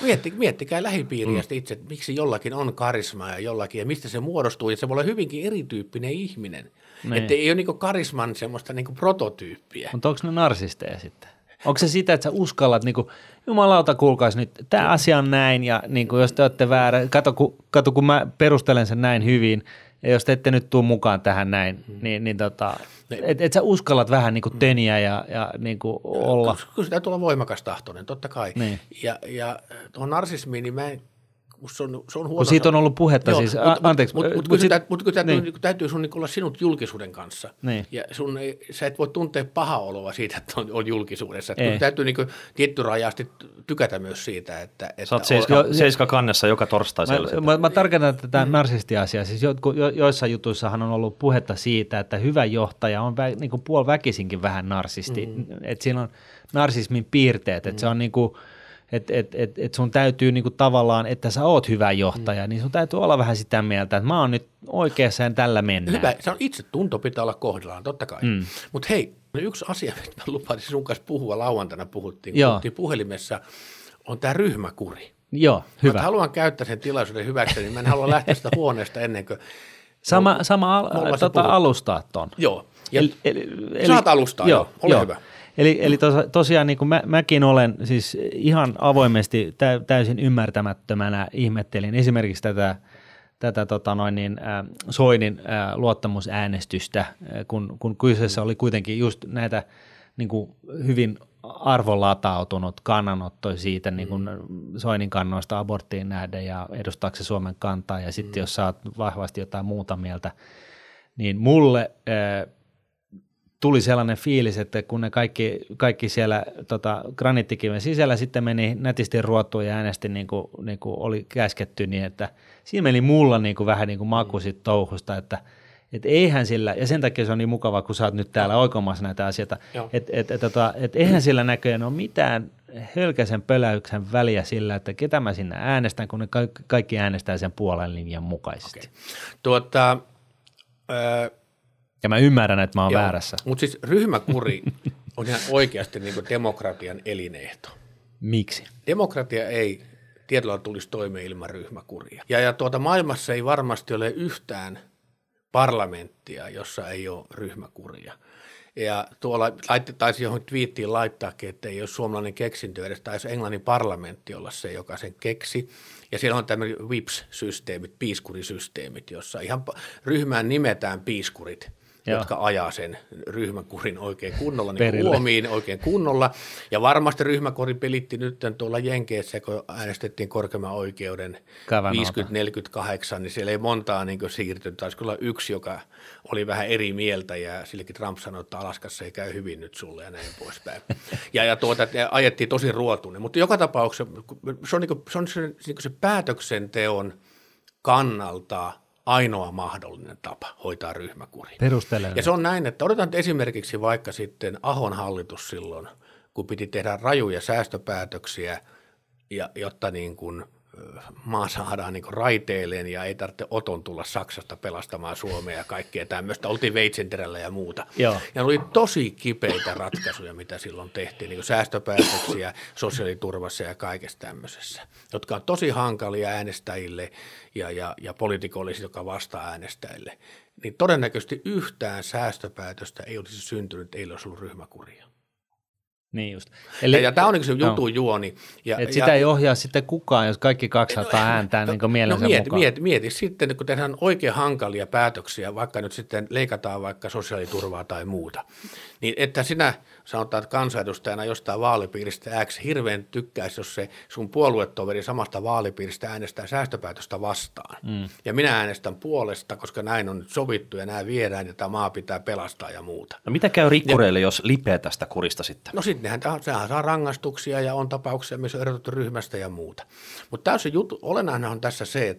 Niin, miettikää lähipiiriä itse, että miksi jollakin on karismaa ja jollakin, ja mistä se muodostuu. Ja se voi olla hyvinkin erityyppinen ihminen. Niin. Että ei ole niinku karisman semmoista niinku prototyyppiä. Mutta onko ne narsisteja sitten? Onko se sitä, että sä uskallat, niin kuin, jumalauta kuulkaas nyt, tämä asia on näin ja niin kuin, jos te olette väärä, kato kun mä perustelen sen näin hyvin ja jos te ette nyt tule mukaan tähän näin, niin sä uskallat vähän niin kuin töniä ja niin kuin olla. Kyllä sitä tulee voimakas tahtoinen, totta kai. Niin. Ja tuohon narsismiin, niin mä en, se on huono. Siitä on ollut puhetta siis, anteeksi. Mutta täytyy sun olla sinut julkisuuden kanssa. Niin. Ja sä et voi tuntea pahaa oloa siitä, että on julkisuudessa. Täytyy niin tietty rajaasti tykätä myös siitä, että sä oot seiska kannessa joka torstai. Mä tarkennan tätä narsistiasiaa. Siis joissain jutuissahan on ollut puhetta siitä, että hyvä johtaja on niin kuin puoliväkisinkin vähän narsisti. Että siinä on narsismin piirteet, että se on niin kuin että sun täytyy niinku tavallaan, että sä oot hyvä johtaja, niin sun täytyy olla vähän sitä mieltä, että mä oon nyt oikeassa ja tällä mennään. Hyvä, se on itsetunto, pitää olla kohdillaan, totta kai. Mm. Mutta hei, yksi asia, mitä mä lupasin sun kanssa puhua, lauantaina puhuttiin puhelimessa, on tämä ryhmäkuri. Joo, hyvä. Mä haluan käyttää sen tilaisuuden hyväkseni, niin mä en halua lähteä sitä huoneesta ennen kuin... alustaa ton. Joo. Eli saat alustaa, joo. Ole hyvä. Eli tosiaan niin kuin mäkin olen siis ihan avoimesti täysin ymmärtämättömänä ihmettelin esimerkiksi tätä Soinin luottamusäänestystä, kun kyseessä oli kuitenkin just näitä niin kuin hyvin arvolatautunut kannanotto siitä niin kuin Soinin kannoista aborttiin nähden ja edustaako se Suomen kantaa ja sitten jos saat vahvasti jotain muuta mieltä, niin mulle tuli sellainen fiilis, että kun ne kaikki siellä graniittikiven sisällä sitten meni nätisti ruotuun ja äänesti niin kuin oli käsketty, niin että siinä meni mulla niin kuin vähän niin kuin maku sit touhusta, että eihän sillä, ja sen takia se on niin mukavaa, kun sä oot nyt täällä oikomassa näitä asioita, että eihän sillä näköjään ole mitään hölkäisen pöläyksen väliä sillä, että ketä mä sinne äänestän, kun ne kaikki äänestää sen Puolan linjan mukaisesti. Okay. Ja mä ymmärrän, että mä oon väärässä. Mutta siis ryhmäkuri on ihan oikeasti niin kuin demokratian elinehto. Miksi? Demokratia ei tietyllä tulisi toimeen ilman ryhmäkuria. Ja maailmassa ei varmasti ole yhtään parlamenttia, jossa ei ole ryhmäkuria. Ja tuolla taisi johon twiittiin laittaakin, että ei ole suomalainen keksintö edes, taisi Englannin parlamentti olla se, joka sen keksi. Ja siellä on tämmöinen whips-systeemit, piiskurisysteemit, jossa ihan ryhmään nimetään piiskurit, jotka ajaa sen ryhmäkurin oikein kunnolla, niin huomiin oikein kunnolla. Ja varmasti ryhmäkori pelitti nyt tuolla Jenkeissä, kun äänestettiin korkeimman oikeuden 50-48, niin siellä ei montaa niin siirtynyt. Taisiko olla yksi, joka oli vähän eri mieltä ja silläkin Trump sanoi, että Alaskassa ei käy hyvin nyt sulle ja näin poispäin. Ja ajettiin tosi ruotuinen, mutta joka tapauksessa se on päätöksenteon kannalta ainoa mahdollinen tapa hoitaa ryhmäkuri. Ja se on näin, että odotan esimerkiksi vaikka sitten Ahon hallitus silloin, kun piti tehdä rajuja säästöpäätöksiä, jotta niin kuin maa saadaan niin kuin raiteilleen ja ei tarvitse Oton tulla Saksasta pelastamaan Suomea ja kaikkea tämmöistä. Oltiin veitsenterällä ja muuta. Joo. Ja oli tosi kipeitä ratkaisuja, mitä silloin tehtiin, niin kuin säästöpäätöksiä sosiaaliturvassa ja kaikessa tämmöisessä, jotka on tosi hankalia äänestäjille ja poliitikoille, jotka vastaa äänestäjille. Niin todennäköisesti yhtään säästöpäätöstä ei olisi syntynyt, ei olisi ollut ryhmäkuria. Niin just. Eli, ja tämä on niin se jutun juoni. Et sitä ei ohjaa sitten kukaan, jos kaikki 200 ääntää niin mielensä mukaan. Mieti sitten, kun tehdään oikein hankalia päätöksiä, vaikka nyt sitten leikataan vaikka sosiaaliturvaa tai muuta, niin että sinä sanotaan kansanedustajana jostain vaalipiiristä X hirveän tykkäisi, jos se sun puoluetoveri samasta vaalipiiristä äänestää säästöpäätöstä vastaan. Ja minä äänestän puolesta, koska näin on nyt sovittu ja nämä viedään ja tämä maa pitää pelastaa ja muuta. No mitä käy rikkureille, jos lipeää tästä kurista sitten? No sittenhän sehän saa rangaistuksia ja on tapauksia, missä on erotettu ryhmästä ja muuta. Mutta olennainen on tässä se,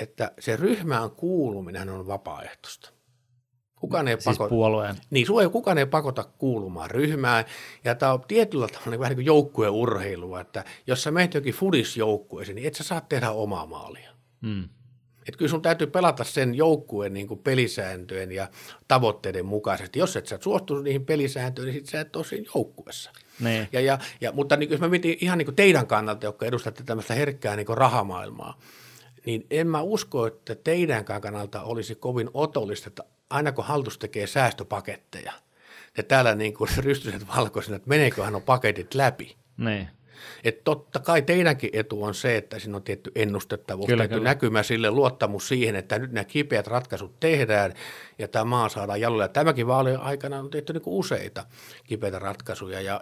että se ryhmään kuuluminen on vapaaehtoista. Kukaan ei siis puolueen. Niin, kukaan ei pakota kuulumaan ryhmään. Ja tämä on tietyllä tavalla vähän niin kuin joukkueurheilua, että jos sä menet jokin fudisjoukkueeseen, niin et sä saa tehdä omaa maalia. Että kyllä sun täytyy pelata sen joukkueen niin kuin pelisääntöjen ja tavoitteiden mukaisesti. Jos et sä suostu niihin pelisääntöihin, niin sitten sä et ole siinä joukkueessa. Mutta niin, jos mä mietin ihan niin kuin teidän kannalta, jotka edustatte tämmöistä herkkää niin kuin rahamaailmaa, niin en mä usko, että teidänkään kannalta olisi kovin otollista, että aina kun hallitus tekee säästöpaketteja, ne täällä niin kuin rystyset valkoisena, että meneeköhän on paketit läpi. Niin. Että totta kai teidänkin etu on se, että siinä on tietty ennustettavuus, tietty näkymä sille, luottamus siihen, että nyt nämä kipeät ratkaisut tehdään ja tämä maa saadaan jalolle. Tämäkin vaalien aikana on tehty niin kuin useita kipeitä ratkaisuja ja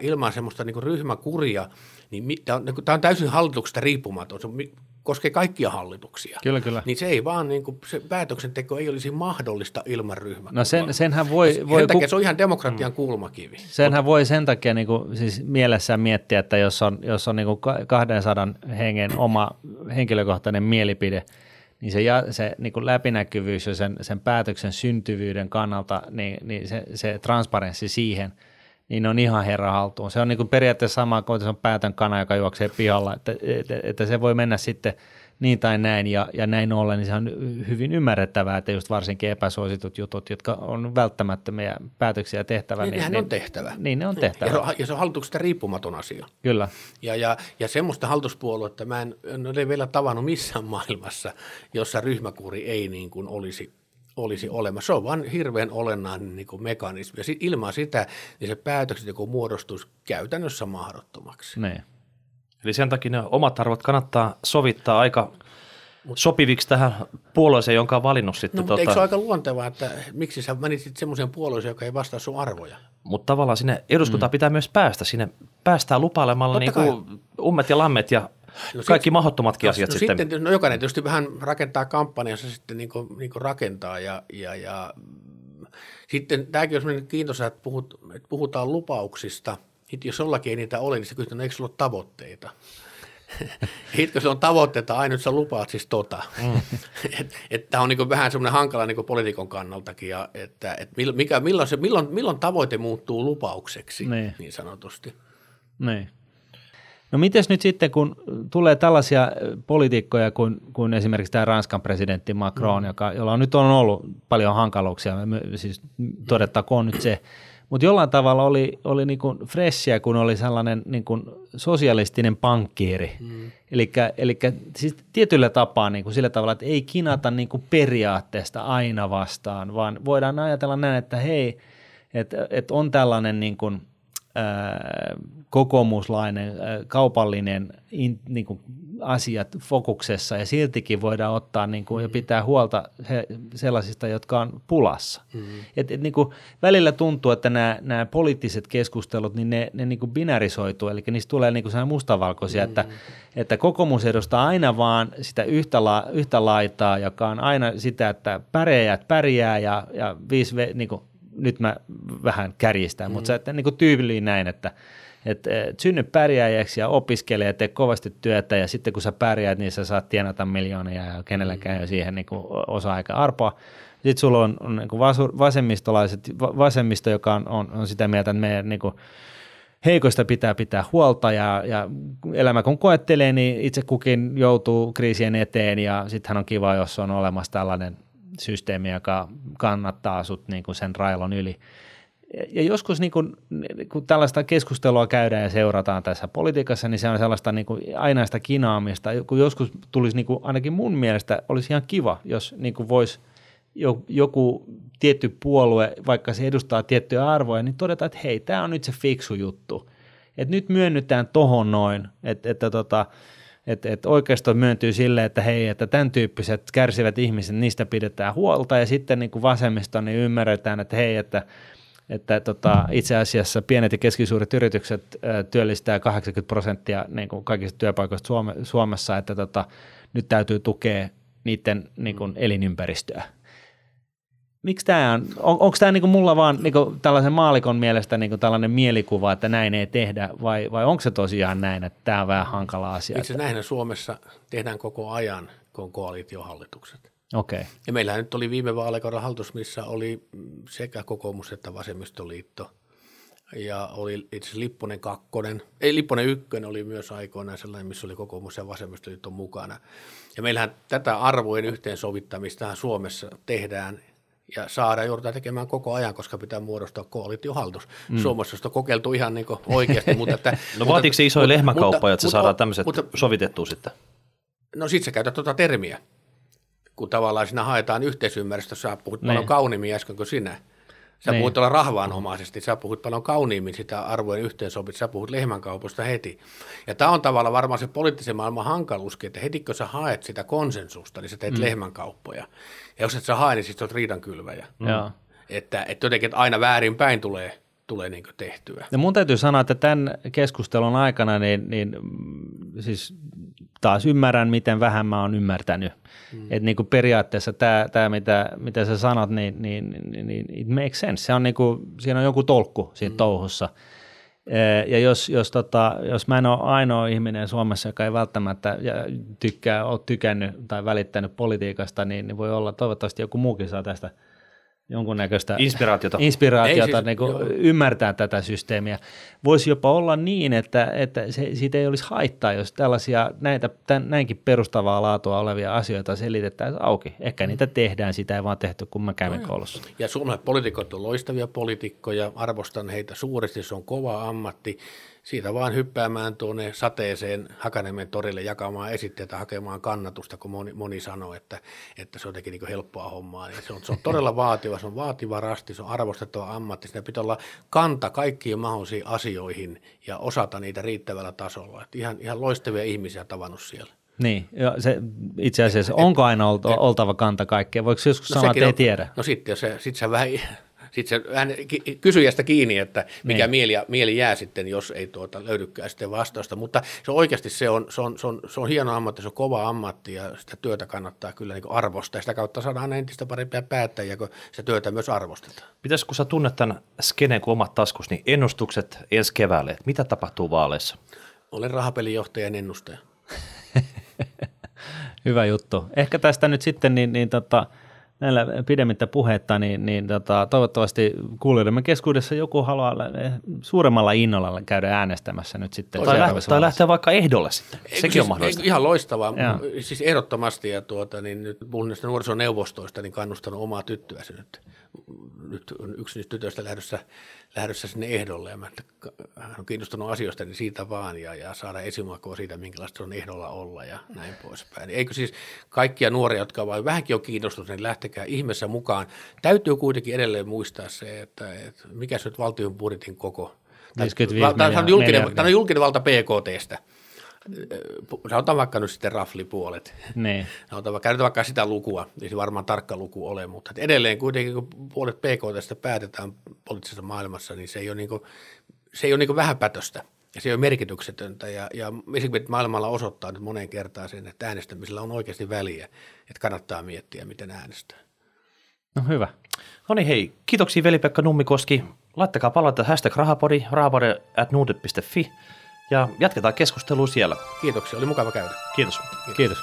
ilman semmoista niin kuin ryhmäkuria, niin tämä on täysin hallituksesta riippumaton, se koskee kaikkia hallituksia. Kyllä. Niin se ei vaan, niin kuin, se päätöksenteko ei olisi mahdollista ilman ryhmää. No senhän voi... Sen takia se on ihan demokratian kulmakivi. Senhän voi sen takia niin kuin, siis mielessään miettiä, että jos on niin kuin 200 hengen oma henkilökohtainen mielipide, niin se niin kuin läpinäkyvyys ja sen päätöksen syntyvyyden kannalta, niin se transparenssi siihen, niin on ihan herra haltuun. Se on niin kuin periaatteessa sama kuin se on päätön kana, joka juoksee pihalla, että se voi mennä sitten niin tai näin, ja näin ollen niin se on hyvin ymmärrettävää, että just varsinkin epäsuositut jutut, jotka on välttämättömiä päätöksiä tehtävä. Niin nehän on tehtävä. Niin ne on tehtävä. Ja se on hallituksesta riippumaton asia. Kyllä. Ja semmoista hallituspuoluetta mä en ole vielä tavannut missään maailmassa, jossa ryhmäkuuri ei niin kuin olisi olemassa. Se on vaan hirveän olennainen niin kuin mekanismi. Ja ilman sitä niin se päätöksenteko muodostuisi käytännössä mahdottomaksi. Niin. Eli sen takia ne omat arvot kannattaa sovittaa aika sopiviksi tähän puolueeseen, jonka on valinnut sitten. No, mutta eikö se ole aika luontevaa, että miksi sä menitsit semmoiseen puolueeseen, joka ei vastaa sun arvoja? Mutta tavallaan sinne eduskuntaan pitää myös päästä. Sinne päästään lupailemalla niin kuin ummet ja lammet ja kaikki mahdottomatkin asiat sitten. No jokainen tietysti vähän rakentaa kampanjansa sitten niin kuin rakentaa ja sitten tämäkin on sellainen kiintoisa, että puhutaan lupauksista. Sitten jos jollakin ei niitä ole, niin se kysytään, eikö sulla ole tavoitteita? Sitten kun se on tavoitteita, aina nyt sä lupaat siis tota. Tämä on niin vähän semmoinen hankala niin poliitikon kannaltakin, ja milloin tavoite muuttuu lupaukseksi, niin sanotusti. Niin. No mites nyt sitten, kun tulee tällaisia poliitikkoja kuin esimerkiksi tämä Ranskan presidentti Macron, jolla nyt on ollut paljon hankaluuksia, siis todettakoon nyt se, mutta jollain tavalla oli niin kuin freshia, kun oli sellainen niin kuin sosialistinen pankkiiri. Mm. Eli siis tietyllä tapaa niin kuin sillä tavalla, että ei kinata niin kuin periaatteesta aina vastaan, vaan voidaan ajatella näin, että hei, että on tällainen niin kuin kokoomuslainen, kaupallinen niin kuin asiat fokuksessa, ja siltikin voidaan ottaa niin kuin, ja pitää huolta sellaisista, jotka on pulassa. Mm-hmm. Et niin kuin, välillä tuntuu, että nämä poliittiset keskustelut, niin ne niin kuin binärisoituu, eli niistä tulee niin kuin sellainen mustavalkoisia, että kokoomus edustaa aina vaan sitä yhtä laitaa, joka on aina sitä, että pärjää ja niin kuin, nyt mä vähän kärjistän, mutta että niin kuin tyyliin näin, että synny pärjääjäksi ja opiskelee ja tee kovasti työtä, ja sitten kun sä pärjäät, niin sä saat tienata miljoonia ja kenelläkään ei siihen niin kuin osa-aika arpoa. Sitten sulla on niin kuin vasemmisto, joka on sitä mieltä, että meidän niin kuin heikoista pitää huolta, ja elämä kun koettelee, niin itse kukin joutuu kriisien eteen, ja sittenhän on kiva, jos on olemassa tällainen systeemi, joka kannattaa sut niin kuin sen railon yli. Ja joskus niin kun tällaista keskustelua käydään ja seurataan tässä politiikassa, niin se on sellaista niin kuin ainaista kinaamista. Kun joskus tulisi, niin kuin, ainakin mun mielestä, olisi ihan kiva, jos niin kuin voisi joku tietty puolue, vaikka se edustaa tiettyjä arvoja, niin todetaan, että hei, tämä on nyt se fiksu juttu. Että nyt myönnytään tohon noin, että oikeisto myöntyy sille, että hei, että tämän tyyppiset kärsivät ihmiset, niistä pidetään huolta, ja sitten niin kuin vasemmisto, niin ymmärretään, että hei, että itse asiassa pienet ja keskisuuret yritykset työllistää 80% niin kuin kaikista työpaikoista Suomessa, että nyt täytyy tukea niiden niin kuin elinympäristöä. Miksi tämä on? Onko tämä niin kuin mulla vaan niin kuin tällaisen maalikon mielestä niin kuin tällainen mielikuva, että näin ei tehdä, vai onko se tosiaan näin, että tämä on vähän hankala asia? Itse näinhän Suomessa tehdään koko ajan, kun on koalitiohallitukset. Okay. Ja meillähän nyt oli viime vaalikauden hallitus, missä oli sekä kokoomus että vasemmistoliitto, ja oli itse Lipponen ykkönen oli myös aikoinaan sellainen, missä oli kokoomus ja vasemmistoliitto mukana. Ja meillähän tätä arvojen yhteensovittamista Suomessa tehdään ja joudutaan tekemään koko ajan, koska pitää muodostaa koalitiohallitus. Suomessa sitä on kokeiltu ihan niin kuin oikeasti. No vaatiiko se isoja lehmäkauppoja, että se saadaan tämmöiset sovitettua sitten? No sit sä käytät tuota termiä, kun tavallaan siinä haetaan yhteisymmärrystä. Sä puhut paljon kauniimmin äsken kuin sinä. Sä puhut tuolla rahvaanomaisesti, sä puhut paljon kauniimmin sitä arvojen yhteensopit, sä puhut lehmänkaupoista heti. Ja tämä on tavallaan varmaan se poliittisen maailman hankaluuskin, että heti kun sä haet sitä konsensusta, niin sä teet lehmänkauppoja. Ja jos et sä hae, niin sit sä oot riidankylväjä. Että jotenkin aina väärinpäin tulee niin kuin tehtyä. Ja mun täytyy sanoa, että tämän keskustelun aikana niin siis taas ymmärrän, miten vähän mä oon ymmärtänyt. Että niin kuin periaatteessa tämä mitä sä sanot, niin it makes sense. Se on niin kuin, siinä on joku tolkku siinä touhussa. Ja jos mä en ole ainoa ihminen Suomessa, joka ei välttämättä ole tykännyt tai välittänyt politiikasta, niin voi olla toivottavasti joku muukin saa tästä jonkunnäköistä inspiraatiota niin kuin ymmärtää tätä systeemiä. Voisi jopa olla niin, että siitä ei olisi haittaa, jos tällaisia näinkin perustavaa laatua olevia asioita selitettäisiin auki. Ehkä niitä tehdään, sitä ei vaan tehty, kun mä kävin koulussa. Ja suomalaiset poliitikot on loistavia poliitikkoja, arvostan heitä suuresti, se on kova ammatti. Siitä vaan hyppäämään tuonne sateeseen Hakaniemen torille jakamaan esitteitä, hakemaan kannatusta, kun moni sanoo, että se on jotenkin niin helppoa hommaa. Se on todella vaativa, se on vaativa rasti, se on arvostettava ammatti. Siinä pitää olla kanta kaikkiin mahdollisiin asioihin ja osata niitä riittävällä tasolla. Että ihan loistavia ihmisiä tavannut siellä. Niin, se, itse asiassa onko aina oltava kanta kaikkea? Voiko joskus sanoa, että ei tiedä? No sitten se vähän... Sitten se vähän kysyjästä kiinni, että mikä niin. mieli jää sitten, jos ei löydykään sitten vastausta, mutta se oikeasti se on hieno ammatti, se on kova ammatti ja sitä työtä kannattaa kyllä niin arvostaa. Sitä kautta saadaan entistä parempia päättäjiä, kun sitä työtä myös arvostetaan. Pitäisikö sä tunnet tämän skeneen kuin omat taskus, niin ennustukset ensi keväälle, mitä tapahtuu vaaleissa? Olen rahapelijohtajan ennustaja. Hyvä juttu. Ehkä tästä nyt sitten näillä pidemmittä puhetta, toivottavasti kuulijoidemme keskuudessa joku haluaa suuremmalla innolla käydä äänestämässä nyt sitten. Tai lähteä vaikka ehdolle sitten. Sekin on mahdollista. Ihan loistavaa. Jaa. Siis ehdottomasti, ja nyt puhun näistä nuorisoneuvostoista, niin kannustanut omaa tyttöäsi nyt on yksi niistä tytöistä lähdössä sinne ehdolle, ja hän on kiinnostunut asioista, niin siitä vaan, ja saada esimakua siitä, minkälaista on ehdolla olla, ja näin poispäin. Eikö siis kaikkia nuoria, jotka ovat vähänkin on kiinnostunut, niin lähtekää ihmeessä mukaan. Täytyy kuitenkin edelleen muistaa se, että mikä se nyt valtion budjetin koko. Tämä on julkinen valta PKT:stä. Sanotaan vaikka nyt sitten raflipuolet, niin. Käytetään vaikka sitä lukua, ei se varmaan tarkka luku ole, mutta edelleen kuitenkin kun puolet PKT:stä päätetään poliittisessa maailmassa, niin se ei ole vähäpätöstä ja se ei ole merkityksetöntä ja esimerkiksi maailmalla osoittaa nyt moneen kertaan sen, että äänestämisellä on oikeasti väliä, että kannattaa miettiä, miten äänestää. No hyvä. No niin hei, kiitoksia Veli-Pekka Nummikoski, laittakaa palata #rahapodi, rahapodi@nuudet.fi. Ja jatketaan keskustelua siellä. Kiitoksia, oli mukava käydä. Kiitos.